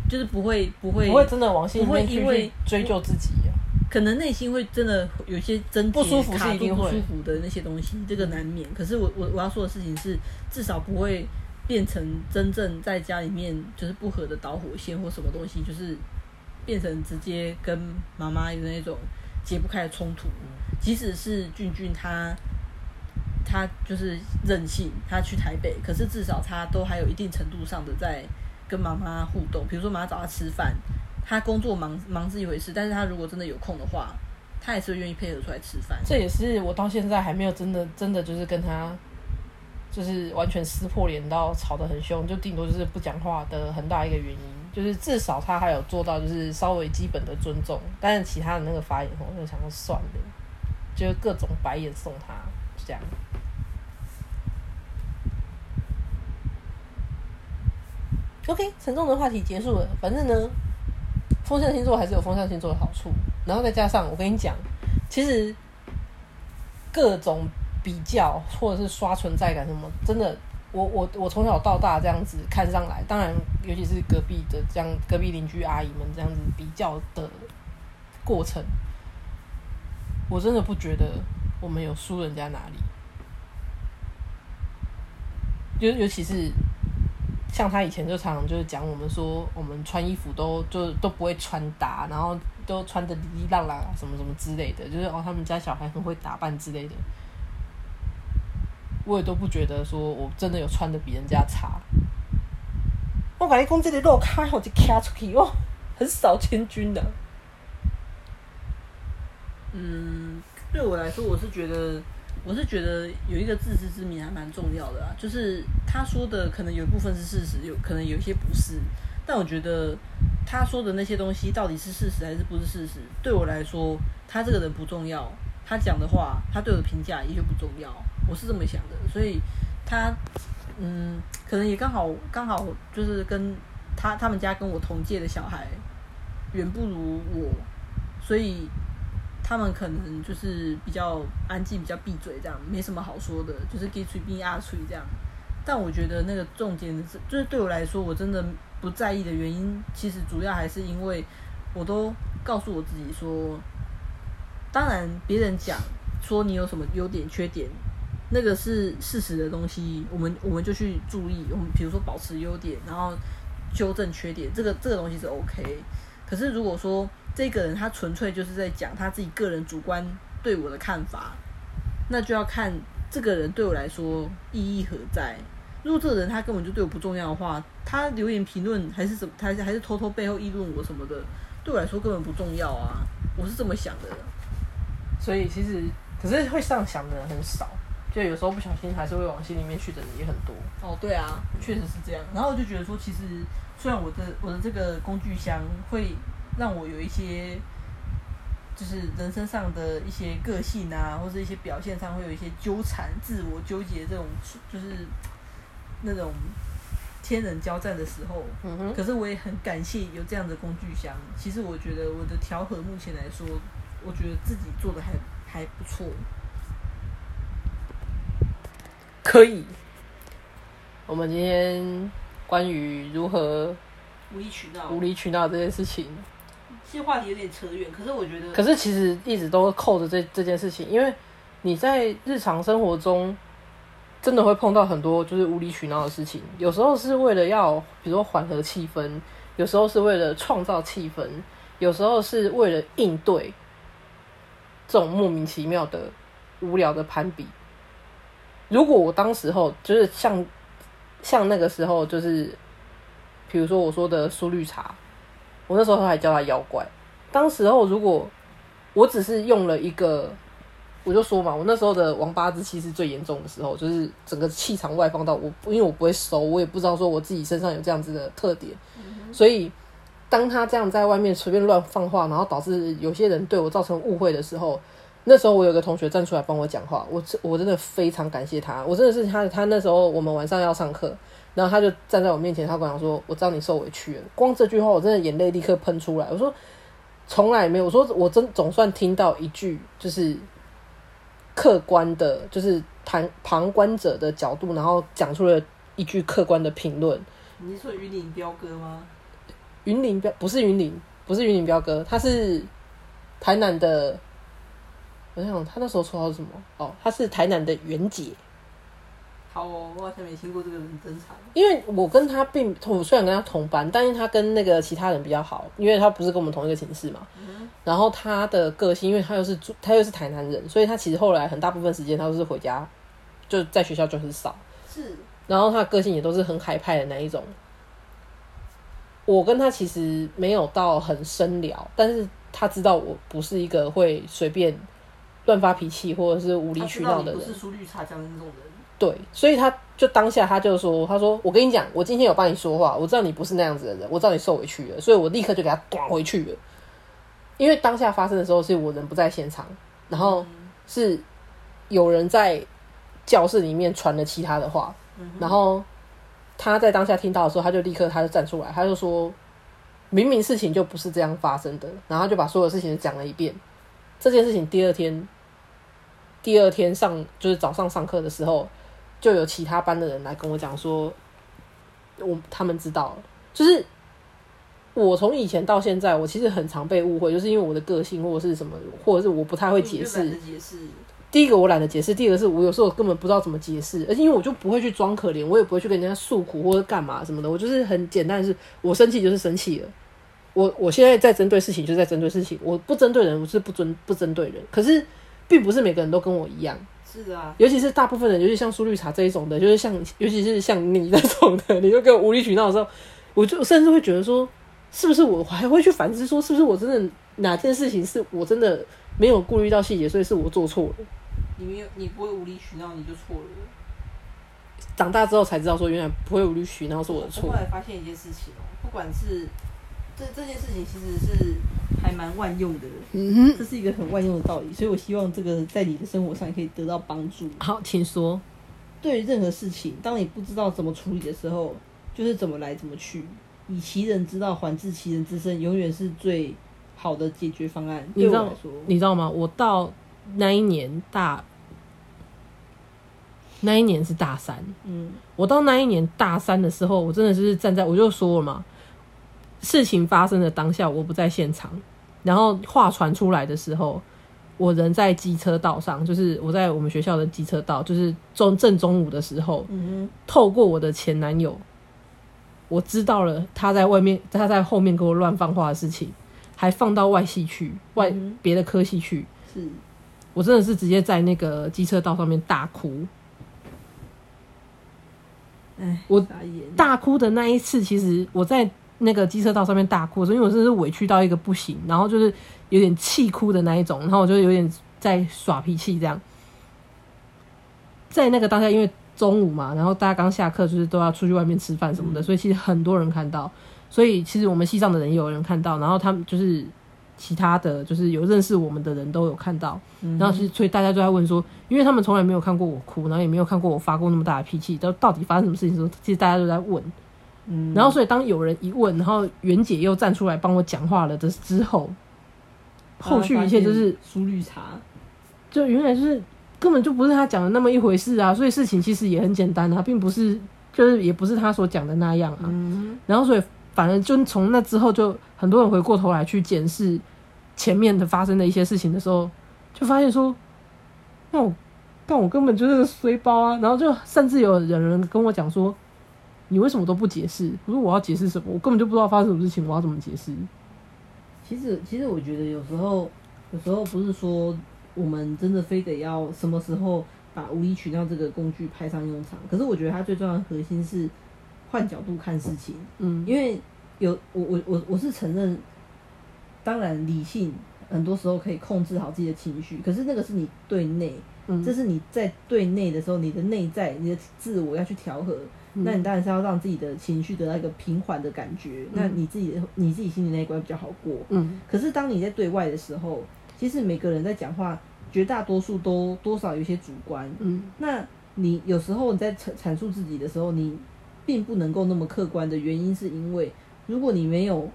就是不会不会不会真的往心里面去追究自己、啊、可能内心会真的有些症结卡住不舒服的那些东西，这个难免。可是我我我要说的事情是，至少不会变成真正在家里面就是不合的导火线或什么东西，就是变成直接跟妈妈有那种解不开的冲突。即使是俊俊他他就是任性，他去台北，可是至少他都还有一定程度上的在跟妈妈互动。比如说妈妈找他吃饭，他工作忙忙是一回事，但是他如果真的有空的话，他也是会愿意配合出来吃饭。这也是我到现在还没有真的真的就是跟他就是完全撕破脸到吵得很凶，就顶多就是不讲话的很大一个原因。就是至少他还有做到就是稍微基本的尊重，但是其他的那个发言我就想说算了，就各种白眼送他，就这样。OK， 沉重的话题结束了。反正呢，风象星座还是有风象星座的好处，然后再加上我跟你讲，其实各种比较或者是刷存在感什么，真的，我我我从小到大这样子看上来，当然尤其是隔壁的这样隔壁邻居阿姨们这样子比较的过程，我真的不觉得我们有输人家哪里，尤尤其是。像他以前就常常就是讲我们说我们穿衣服都就都不会穿搭，然后都穿得哩哩浪浪什么什么之类的，就是哦他们家小孩很会打扮之类的，我也都不觉得说我真的有穿得比人家差。我跟你说这个路口我就站出去哦，很少千军的、啊、嗯，对我来说我是觉得我是觉得有一个自知之明还蛮重要的啊，就是他说的可能有一部分是事实，有可能有些不是，但我觉得他说的那些东西到底是事实还是不是事实，对我来说他这个人不重要，他讲的话他对我的评价也就不重要，我是这么想的。所以他嗯，可能也刚好刚好就是跟他他们家跟我同届的小孩远不如我，所以他们可能就是比较安静，比较闭嘴，这样没什么好说的，就是给嘴闭啊嘴这样。但我觉得那个重点是，就是对我来说，我真的不在意的原因，其实主要还是因为我都告诉我自己说，当然别人讲说你有什么优点、缺点，那个是事实的东西，我们我们就去注意，我们比如说保持优点，然后纠正缺点，这个这个东西是 OK。可是如果说这个人他纯粹就是在讲他自己个人主观对我的看法，那就要看这个人对我来说意义何在。如果这个人他根本就对我不重要的话，他留言评论还是怎么，他还是偷偷背后议论我什么的，对我来说根本不重要啊，我是这么想的。所以其实可是会上想的人很少，就有时候不小心还是会往心里面去的人也很多。哦，对啊，确实是这样。然后我就觉得说，其实虽然我的我的这个工具箱会让我有一些，就是人身上的一些个性啊，或者一些表现上会有一些纠缠、自我纠结这种，就是那种天人交战的时候。嗯哼。可是我也很感谢有这样的工具箱。其实我觉得我的调和目前来说，我觉得自己做的还还不错。可以。我们今天关于如何无理取闹，无理取闹这件事情，其实话题有点扯远，可是我觉得，可是其实一直都扣着这这件事情，因为你在日常生活中真的会碰到很多就是无理取闹的事情，有时候是为了要比如说缓和气氛，有时候是为了创造气氛，有时候是为了应对这种莫名其妙的无聊的攀比。如果我当时候就是像像那个时候就是。比如说我说的苏绿茶，我那时候还叫他妖怪。当时候如果我只是用了一个，我就说嘛，我那时候的王八之气是最严重的时候，就是整个气场外放到我，因为我不会收，我也不知道说我自己身上有这样子的特点，嗯、所以当他这样在外面随便乱放话，然后导致有些人对我造成误会的时候，那时候我有个同学站出来帮我讲话，我我真的非常感谢他，我真的是他他那时候我们晚上要上课。然后他就站在我面前，他跟我讲说：“我知道你受委屈了。”光这句话，我真的眼泪立刻喷出来。我说：“从来没有。”我说：“我真总算听到一句，就是客观的，就是谈旁观者的角度，然后讲出了一句客观的评论。”你是说云林彪哥吗？云林标不是云林，不是云林彪哥，他是台南的，我想他那时候绰号是什么？哦，他是台南的袁姐。好哦，我好像没听过这个人，真惨。因为我跟他并，我虽然跟他同班，但是他跟那个其他人比较好，因为他不是跟我们同一个寝室嘛。嗯、然后他的个性，因为他又是他又是台南人，所以他其实后来很大部分时间他都是回家，就在学校就很少。是。然后他的个性也都是很海派的那一种。我跟他其实没有到很深聊，但是他知道我不是一个会随便乱发脾气或者是无理取闹的人，他知道你不是出绿茶婊那种人。对，所以他就当下他就说：“他说我跟你讲，我今天有帮你说话，我知道你不是那样子的人，我知道你受委屈了，所以我立刻就给他打回去了。因为当下发生的时候是我人不在现场，然后是有人在教室里面传了其他的话，嗯、然后。”他在当下听到的时候，他就立刻他就站出来，他就说明明事情就不是这样发生的，然后他就把所有事情讲了一遍。这件事情第二天第二天上就是早上上课的时候，就有其他班的人来跟我讲说我他们知道了。就是我从以前到现在，我其实很常被误会，就是因为我的个性或者是什么，或者是我不太会解释。第一个我懒得解释，第二个是我有时候根本不知道怎么解释，而且因为我就不会去装可怜，我也不会去跟人家诉苦或者干嘛什么的，我就是很简单的是我生气就是生气了，我我现在在针对事情就是在针对事情，我不针对人我是不针不针对人。可是并不是每个人都跟我一样，是啊，尤其是大部分人，尤其像苏绿茶这一种的，就是像尤其是像你那种的，你就跟我无理取闹的时候，我就甚至会觉得说是不是我还会去反思说是不是我真的哪件事情是我真的没有顾虑到细节，所以是我做错了。你没有，你不会无理取闹，你就错了。长大之后才知道，说原来不会无理取闹是我的错。我后来发现一件事情哦，不管是这这件事情，其实是还蛮万用的。嗯哼，这是一个很万用的道理，所以我希望这个在你的生活上可以得到帮助。好，请说。对于任何事情，当你不知道怎么处理的时候，就是怎么来怎么去，以其人之道还治其人之身，永远是最好的解决方案。你知道，你知道吗？我到那一年大，那一年是大三。嗯，我到那一年大三的时候，我真的就是站在，我就说了嘛，事情发生的当下我不在现场，然后话传出来的时候，我人在机车道上，就是我在我们学校的机车道，就是中正中午的时候，嗯、透过我的前男友，我知道了他在外面，他在后面给我乱放话的事情。还放到外系去，外别、嗯、的科系去，是我真的是直接在那个机车道上面大哭。哎，我大哭的那一次，其实我在那个机车道上面大哭，因为我真的是委屈到一个不行，然后就是有点气哭的那一种，然后我就有点在耍脾气这样。在那个当下，因为中午嘛，然后大家刚下课，就是都要出去外面吃饭什么的，嗯、所以其实很多人看到。所以其实我们系上的人也有人看到，然后他们就是其他的就是有认识我们的人都有看到，嗯、然后所以大家就在问说，因为他们从来没有看过我哭，然后也没有看过我发过那么大的脾气，到到底发生什么事情的时候，其实大家都在问，嗯、然后所以当有人一问，然后袁姐又站出来帮我讲话了的之后，后续一切就是苏绿茶，就原来就是根本就不是他讲的那么一回事啊，所以事情其实也很简单啊，并不是就是也不是他所讲的那样啊，嗯、然后所以。反正就从那之后，就很多人回过头来去检视前面的发生的一些事情的时候，就发现说，那我但我根本就是衰包啊。然后就甚至有人跟我讲说，你为什么都不解释？我说我要解释什么？我根本就不知道发生什么事情，我要怎么解释？其实，其实我觉得有时候，有时候不是说我们真的非得要什么时候把无理取闹这个工具派上用场，可是我觉得它最重要的核心是。换角度看事情，嗯，因为有我我我我是承认，当然理性很多时候可以控制好自己的情绪，可是那个是你对内，嗯，这是你在对内的时候，你的内在你的自我要去调和，嗯，那你当然是要让自己的情绪得到一个平缓的感觉，嗯，那你自己你自己心里那一关比较好过，嗯，可是当你在对外的时候，其实每个人在讲话，绝大多数都多少有些主观，嗯，那你有时候你在阐述自己的时候，你并不能够那么客观的原因是因为如果你没有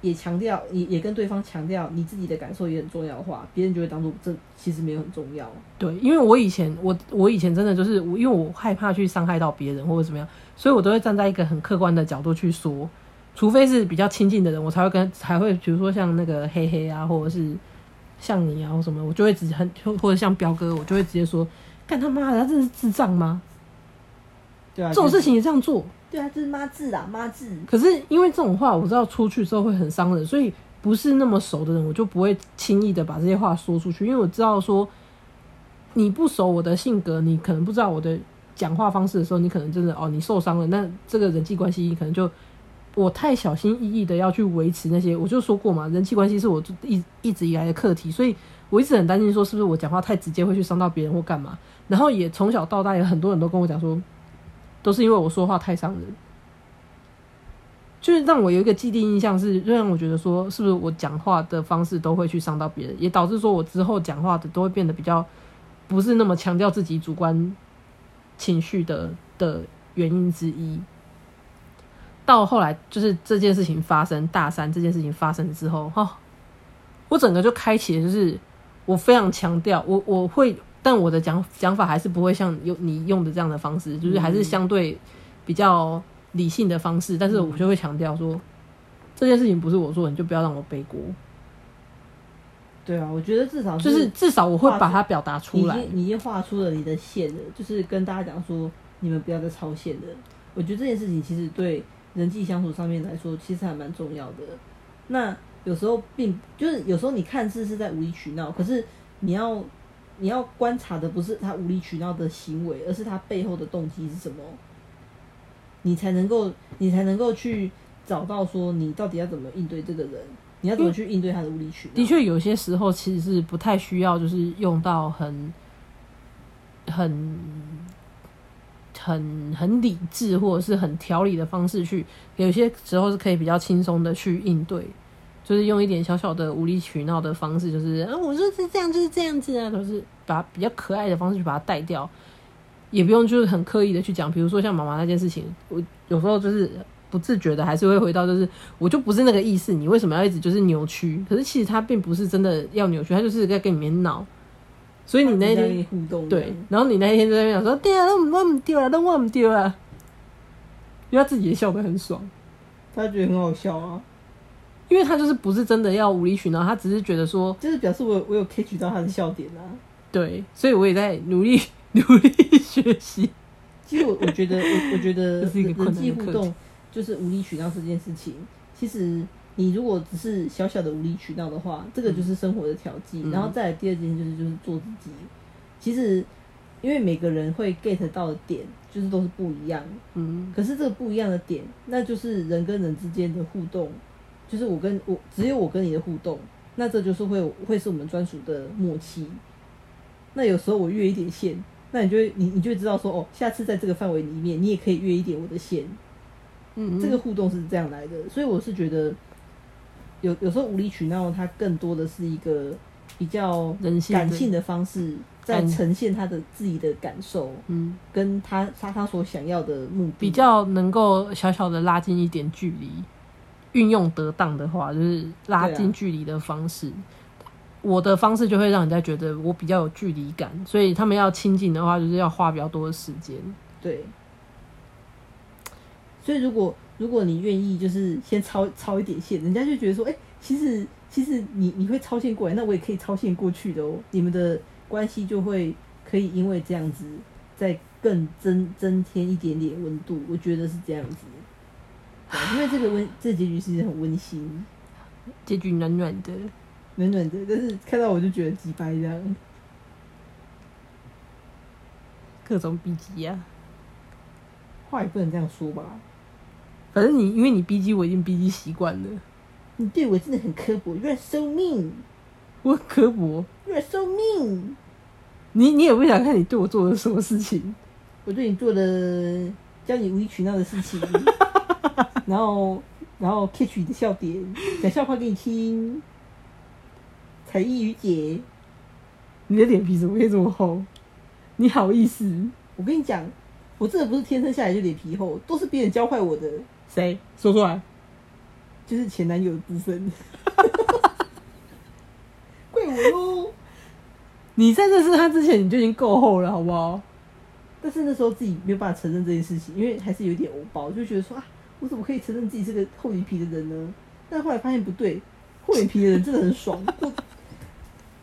也强调 也, 也跟对方强调你自己的感受也很重要的话，别人就会当作这其实没有很重要。对，因为我以前我我以前真的就是因为我害怕去伤害到别人或者怎么样，所以我都会站在一个很客观的角度去说除非是比较亲近的人，我才会跟才会，比如说像那个黑黑啊，或者是像你啊，或什么，我就会直很，或者像彪哥，我就会直接说，干他妈的，他这是智障吗？对啊，这种事情也这样做。对啊，这是妈智啊，妈智。可是因为这种话，我知道出去之后会很伤人，所以不是那么熟的人，我就不会轻易的把这些话说出去，因为我知道说，你不熟我的性格，你可能不知道我的讲话方式的时候，你可能真的哦，你受伤了，那这个人际关系可能就。我太小心翼翼的要去维持那些，我就说过嘛，人际关系是我 一, 一直以来的课题，所以我一直很担心说是不是我讲话太直接会去伤到别人或干嘛。然后也从小到大有很多人都跟我讲说，都是因为我说话太伤人，就是让我有一个既定印象是，让我觉得说是不是我讲话的方式都会去伤到别人，也导致说我之后讲话的都会变得比较不是那么强调自己主观情绪的的原因之一。到后来就是这件事情发生，大三这件事情发生之后、哦、我整个就开启了，就是我非常强调我我会，但我的讲讲法还是不会像你用的这样的方式，就是还是相对比较理性的方式，但是我就会强调说、嗯、这件事情不是我做的，你就不要让我背锅。对啊，我觉得至少是就是至少我会把它表达出来，你已经你已经画出了你的线了，就是跟大家讲说你们不要再超线了。我觉得这件事情其实对人际相处上面来说其实还蛮重要的。那有时候并就是有时候你看似是在无理取闹，可是你要你要观察的不是他无理取闹的行为，而是他背后的动机是什么，你才能够你才能够去找到说你到底要怎么应对这个人，你要怎么去应对他的无理取闹。的确有些时候其实是不太需要就是用到很很很很理智或者是很条理的方式去，有些时候是可以比较轻松的去应对，就是用一点小小的无理取闹的方式，就是啊，我就是这样就是这样子啊，就是把比较可爱的方式去把它带掉，也不用就是很刻意的去讲。比如说像妈妈那件事情，我有时候就是不自觉的还是会回到，就是我就不是那个意思，你为什么要一直就是扭曲？可是其实他并不是真的要扭曲，他就是在跟你们闹。所以你那一天互动，对，然后你那一天在那边讲说，对啊，那我不丢了，那我不丢了，因为他自己也笑得很爽，他觉得很好笑啊，因为他就是不是真的要无理取闹，他只是觉得说，就是表示我我有 catch 到他的笑点啊，对，所以我也在努力努力学习。其实我我觉得我我觉得人际互动就是无理取闹这件事情，其实。你如果只是小小的无理取闹的话，这个就是生活的调剂、嗯、然后再来第二件就是就是做自己。其实因为每个人会 get 到的点就是都是不一样、嗯、可是这个不一样的点，那就是人跟人之间的互动，就是我跟我只有我跟你的互动，那这就是会会是我们专属的默契。那有时候我越一点线，那你就会你你就会知道说，哦，下次在这个范围里面你也可以越一点我的线，嗯嗯，这个互动是这样来的。所以我是觉得有有时候无理取闹，它更多的是一个比较感性的方式，在呈现他的自己的感受，嗯，跟他他他所想要的目的，比较能够小小的拉近一点距离。运用得当的话，就是拉近距离的方式。啊、我的方式就会让人家觉得我比较有距离感，所以他们要亲近的话，就是要花比较多的时间。对。所以如果。如果你愿意，就是先超超一点线，人家就觉得说，哎、欸，其实其实你你会超线过来，那我也可以超线过去的哦。你们的关系就会可以因为这样子，再更增增添一点点温度。我觉得是这样子，因为这个温这个、结局其实很温馨，结局暖暖的，暖暖的。但是看到我就觉得鸡掰这样，各种逼急啊，话也不能这样说吧。反正你因为你逼急，我已经逼急习惯了。你对我真的很刻薄 ，You are so mean。我很刻薄 ，You are so mean。你你也不想看你对我做了什么事情？我对你做了教你无理取闹的事情，然后然后 catch 你的笑点，讲笑话给你听。才艺于姐，你的脸皮怎么会这么厚？你好意思？我跟你讲，我真的不是天生下来就脸皮厚，都是别人教坏我的。谁说出来？就是前男友的部分，怪我喽！你在认识他之前，你就已经够厚了，好不好？但是那时候自己没有办法承认这件事情，因为还是有点欧包，就觉得说啊，我怎么可以承认自己是个厚脸皮的人呢？但后来发现不对，厚脸皮的人真的很爽。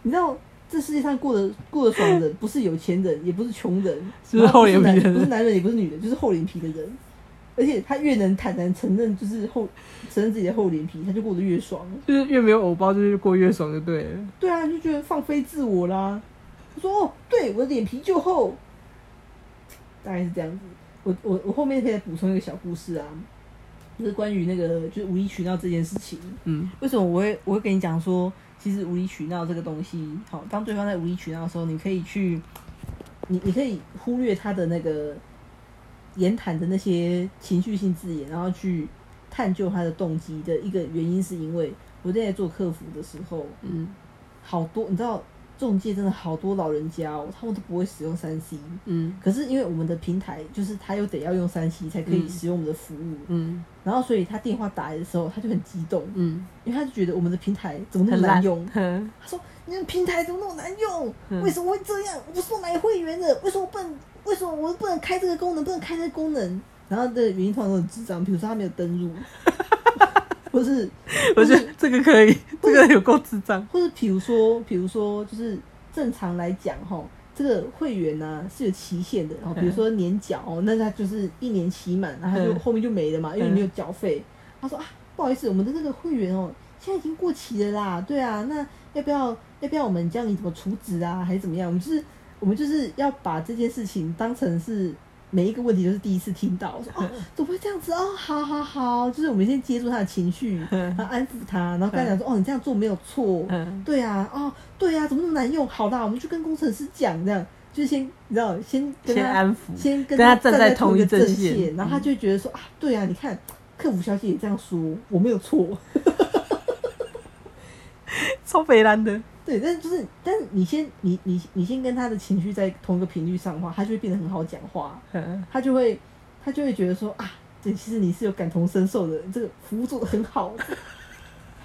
你知道这世界上过得过得爽的人，不是有钱人，也不是穷人，是不是厚脸皮的人？不是男人，也不是女人，就是厚脸皮的人。而且他越能坦然承认，就是厚承认自己的厚脸皮，他就过得越爽了。就是越没有偶包，就是过越爽就对了。对啊，你就觉得放飞自我啦。我说哦，对，我的脸皮就厚，大概是这样子。我我我后面可以补充一个小故事啊，就是关于那个就是无理取闹这件事情。嗯，为什么我会我会跟你讲说，其实无理取闹这个东西，好，当对方在无理取闹的时候，你可以去，你你可以忽略他的那个言谈的那些情绪性字眼，然后去探究他的动机的一个原因，是因为我在做客服的时候，嗯，好多你知道。中介真的好多老人家哦，他们都不会使用 三 C， 嗯，可是因为我们的平台就是他又得要用 三 C 才可以使用我们的服务，嗯，嗯然后所以他电话打来的时候他就很激动，嗯，因为他就觉得我们的平台怎么那么难用，嗯、他说你们平台怎么那么难用、嗯？为什么会这样？我不是买会员的，为什么不能？为什么我不能开这个功能？不能开这个功能？然后的原因通常都很智障，比如说他没有登入。不是，我觉得这个可以，这个有够智障。或者比如说，比如说，就是正常来讲，吼，这个会员呢、啊、是有期限的，然后比如说年缴，那他就是一年期满，然后他就、嗯、后面就没了嘛，因为你没有缴费。他说啊，不好意思，我们的这个会员哦，现在已经过期了啦，对啊，那要不要要不要我们教你怎么处置啊，还是怎么样？我们就是我们就是要把这件事情当成是。每一个问题都是第一次听到，我说哦，怎么会这样子哦？好好好，就是我们先接住他的情绪，然后安抚他，然后跟他讲说哦，你这样做没有错，对啊，哦，对啊，怎么那么难用？好啦，我们去跟工程师讲，这样就是先你知道先跟他先安抚，先跟 他, 跟他站在同一个阵线，然后他就觉得说、嗯、啊，对啊，你看客服小姐也这样说，我没有错，超北蓝的。对，但是就是，但是你先你你你先跟他的情绪在同一个频率上的话，他就会变得很好讲话，他就会他就会觉得说啊，对，其实你是有感同身受的，这个服务做得很好，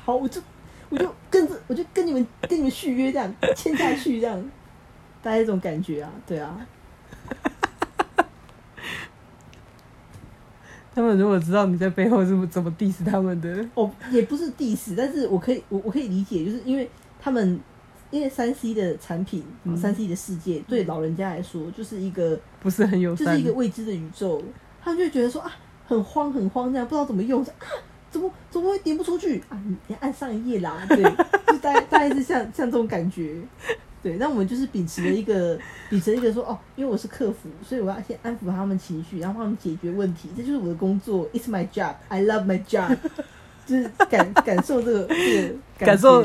好，我就我就跟着我就跟你们跟你们续约这样签下去这样，大家这种感觉啊，对啊。他们如果知道你在背后是怎么 diss 他们的，哦，也不是 diss， 但是我可以我我可以理解，就是因为。他们因为 三 C 的产品、嗯、三 C 的世界对老人家来说就是一个不是很友善，就是一个未知的宇宙，他们就会觉得说啊很慌很慌，这样不知道怎么用，啊怎么怎么会点不出去啊，你要按上一页啦，对，就大概大概是像像这种感觉，对，那我们就是秉持了一个秉持了一个说哦，因为我是客服，所以我要先安抚他们情绪，然后帮他们解决问题，这就是我的工作 ，It's my job, I love my job 。就是感感受这个这个感受，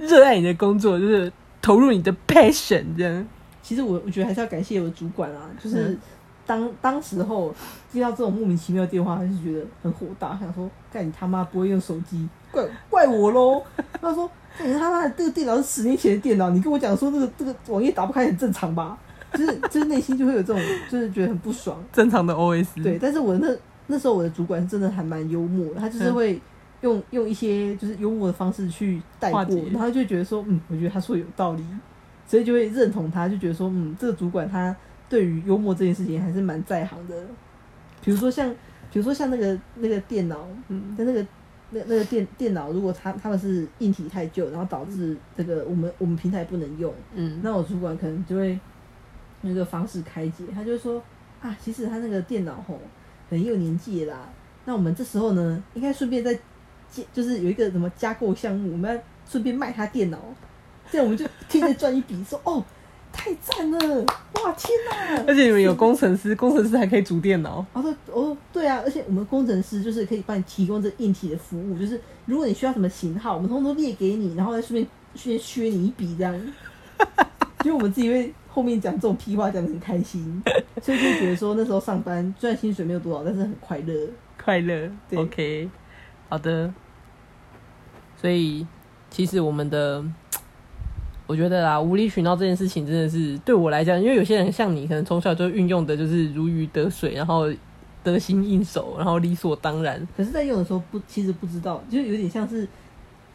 热爱你的工作，就是投入你的 passion 这样。其实我我觉得还是要感谢我的主管啊，就是当、嗯、当时候接到这种莫名其妙的电话，就是觉得很火大，想说干你他妈不会用手机，怪怪我喽。他说干你他妈这个电脑是十年前的电脑，你跟我讲说这个这个网页打不开很正常吧？就是就是内心就会有这种，就是觉得很不爽。正常的 O S。对，但是我那那时候我的主管真的还蛮幽默的，他就是会。嗯用用一些就是幽默的方式去带过，然后就觉得说，嗯，我觉得他说有道理，所以就会认同他，就觉得说，嗯，这个主管他对于幽默这件事情还是蛮在行的。比如说像，比如说像那个那个电脑，嗯，那个那那个电电脑，如果他他们是硬体太旧，然后导致这个我们我们平台不能用，嗯，那我主管可能就会用一个方式开解，他就会说啊，其实他那个电脑吼很有年纪啦，那我们这时候呢，应该顺便在就是有一个什么加购项目，我们要顺便卖他电脑，这样我们就可以再赚一笔。说哦，太赞了！哇，天哪！而且你们有工程师，工程师还可以组电脑。哦对，哦对啊，而且我们工程师就是可以帮你提供这硬体的服务，就是如果你需要什么型号，我们通通都列给你，然后再顺便先削你一笔这样。因为我们自己会后面讲这种屁话讲得很开心，所以就觉得说那时候上班虽然薪水没有多少，但是很快乐。快乐 ，OK。好的，所以其实我们的，我觉得啦，无理取闹这件事情真的是对我来讲，因为有些人像你，可能从小就运用的就是如鱼得水，然后得心应手，然后理所当然。可是，在用的时候不，其实不知道，就有点像是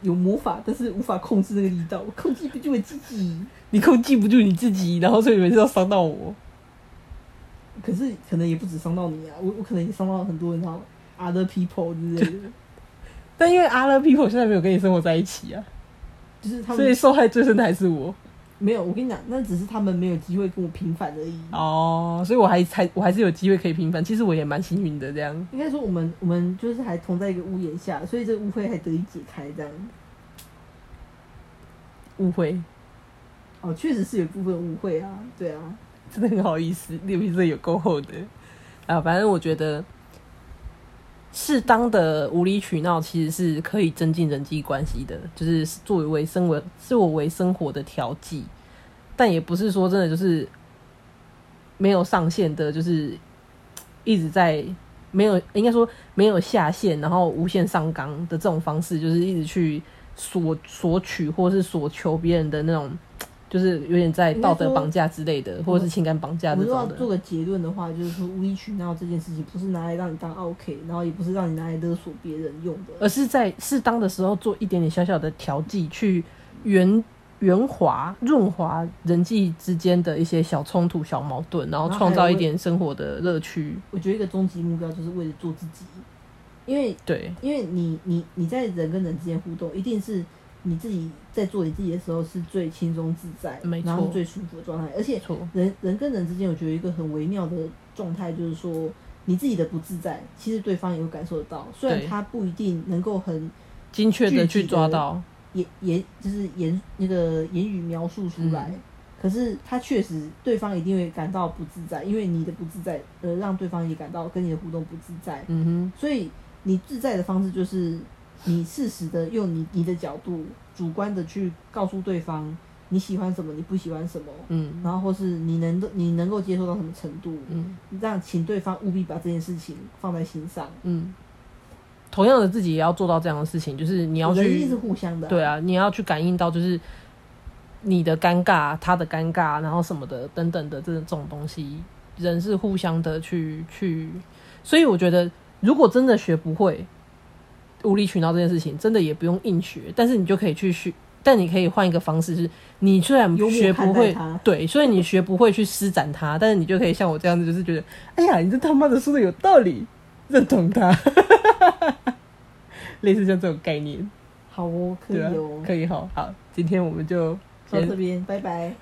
有魔法，但是无法控制那个力道，我控制不住我自己，你控制不住你自己，然后所以每次都伤到我。可是，可能也不止伤到你啊，我我可能也伤到很多人啊。other people 之类的。但因为 other people 现在没有跟你生活在一起啊，就是他们，所以受害最深的还是我。没有，我跟你讲，那只是他们没有机会跟我平反而已。哦、oh, ，所以我还才我还是有机会可以平反。其实我也蛮幸运的，这样。应该说我们我们就是还同在一个屋檐下，所以这个误会还得以解开，这样。误会？哦，确实是有部分误会啊，对啊。真的很好意思，脸皮真有够厚的啊！反正我觉得，适当的无理取闹其实是可以增进人际关系的，就是作为生活作为生活的调剂，但也不是说真的就是没有上限的，就是一直在没有应该说没有下限，然后无限上纲的这种方式，就是一直去索索取或是索求别人的那种。就是有点在道德绑架之类的，或者是情感绑架这种的。我如果做个结论的话，就是说无理取闹这件事情不是拿来让你当 OK， 然后也不是让你拿来勒索别人用的，而是在适当的时候做一点点小小的调剂，去圆圆滑润滑人际之间的一些小冲突、小矛盾，然后创造一点生活的乐趣。我觉得一个终极目标就是为了做自己，因为对，因为你你你在人跟人之间互动，一定是。你自己在做你自己的时候是最轻松自在，然后最舒服的状态。而且人人跟人之间，我觉得一个很微妙的状态，就是说你自己的不自在，其实对方也会感受得到。虽然他不一定能够很精确的去抓到，也也就是言那个言语描述出来，嗯、可是他确实对方一定会感到不自在，因为你的不自在，呃，让对方也感到跟你的互动不自在。嗯哼，所以你自在的方式就是。你适时的用你你的角度，主观的去告诉对方你喜欢什么，你不喜欢什么，嗯，然后或是你能你能够接受到什么程度，嗯，这样请对方务必把这件事情放在心上，嗯。同样的，自己也要做到这样的事情，就是你要去，人一定是互相的、啊，对啊，你要去感应到就是你的尴尬，他的尴尬，然后什么的等等的这种东西，人是互相的去去，所以我觉得如果真的学不会。无理取闹这件事情真的也不用硬学，但是你就可以去学，但你可以换一个方式，是你虽然学不会，对，所以你学不会去施展它，但是你就可以像我这样子，就是觉得哎呀，你这他妈的说的有道理，认同它类似像这种概念。好哦，可以哦，啊、可以，好好，今天我们就到这边，拜拜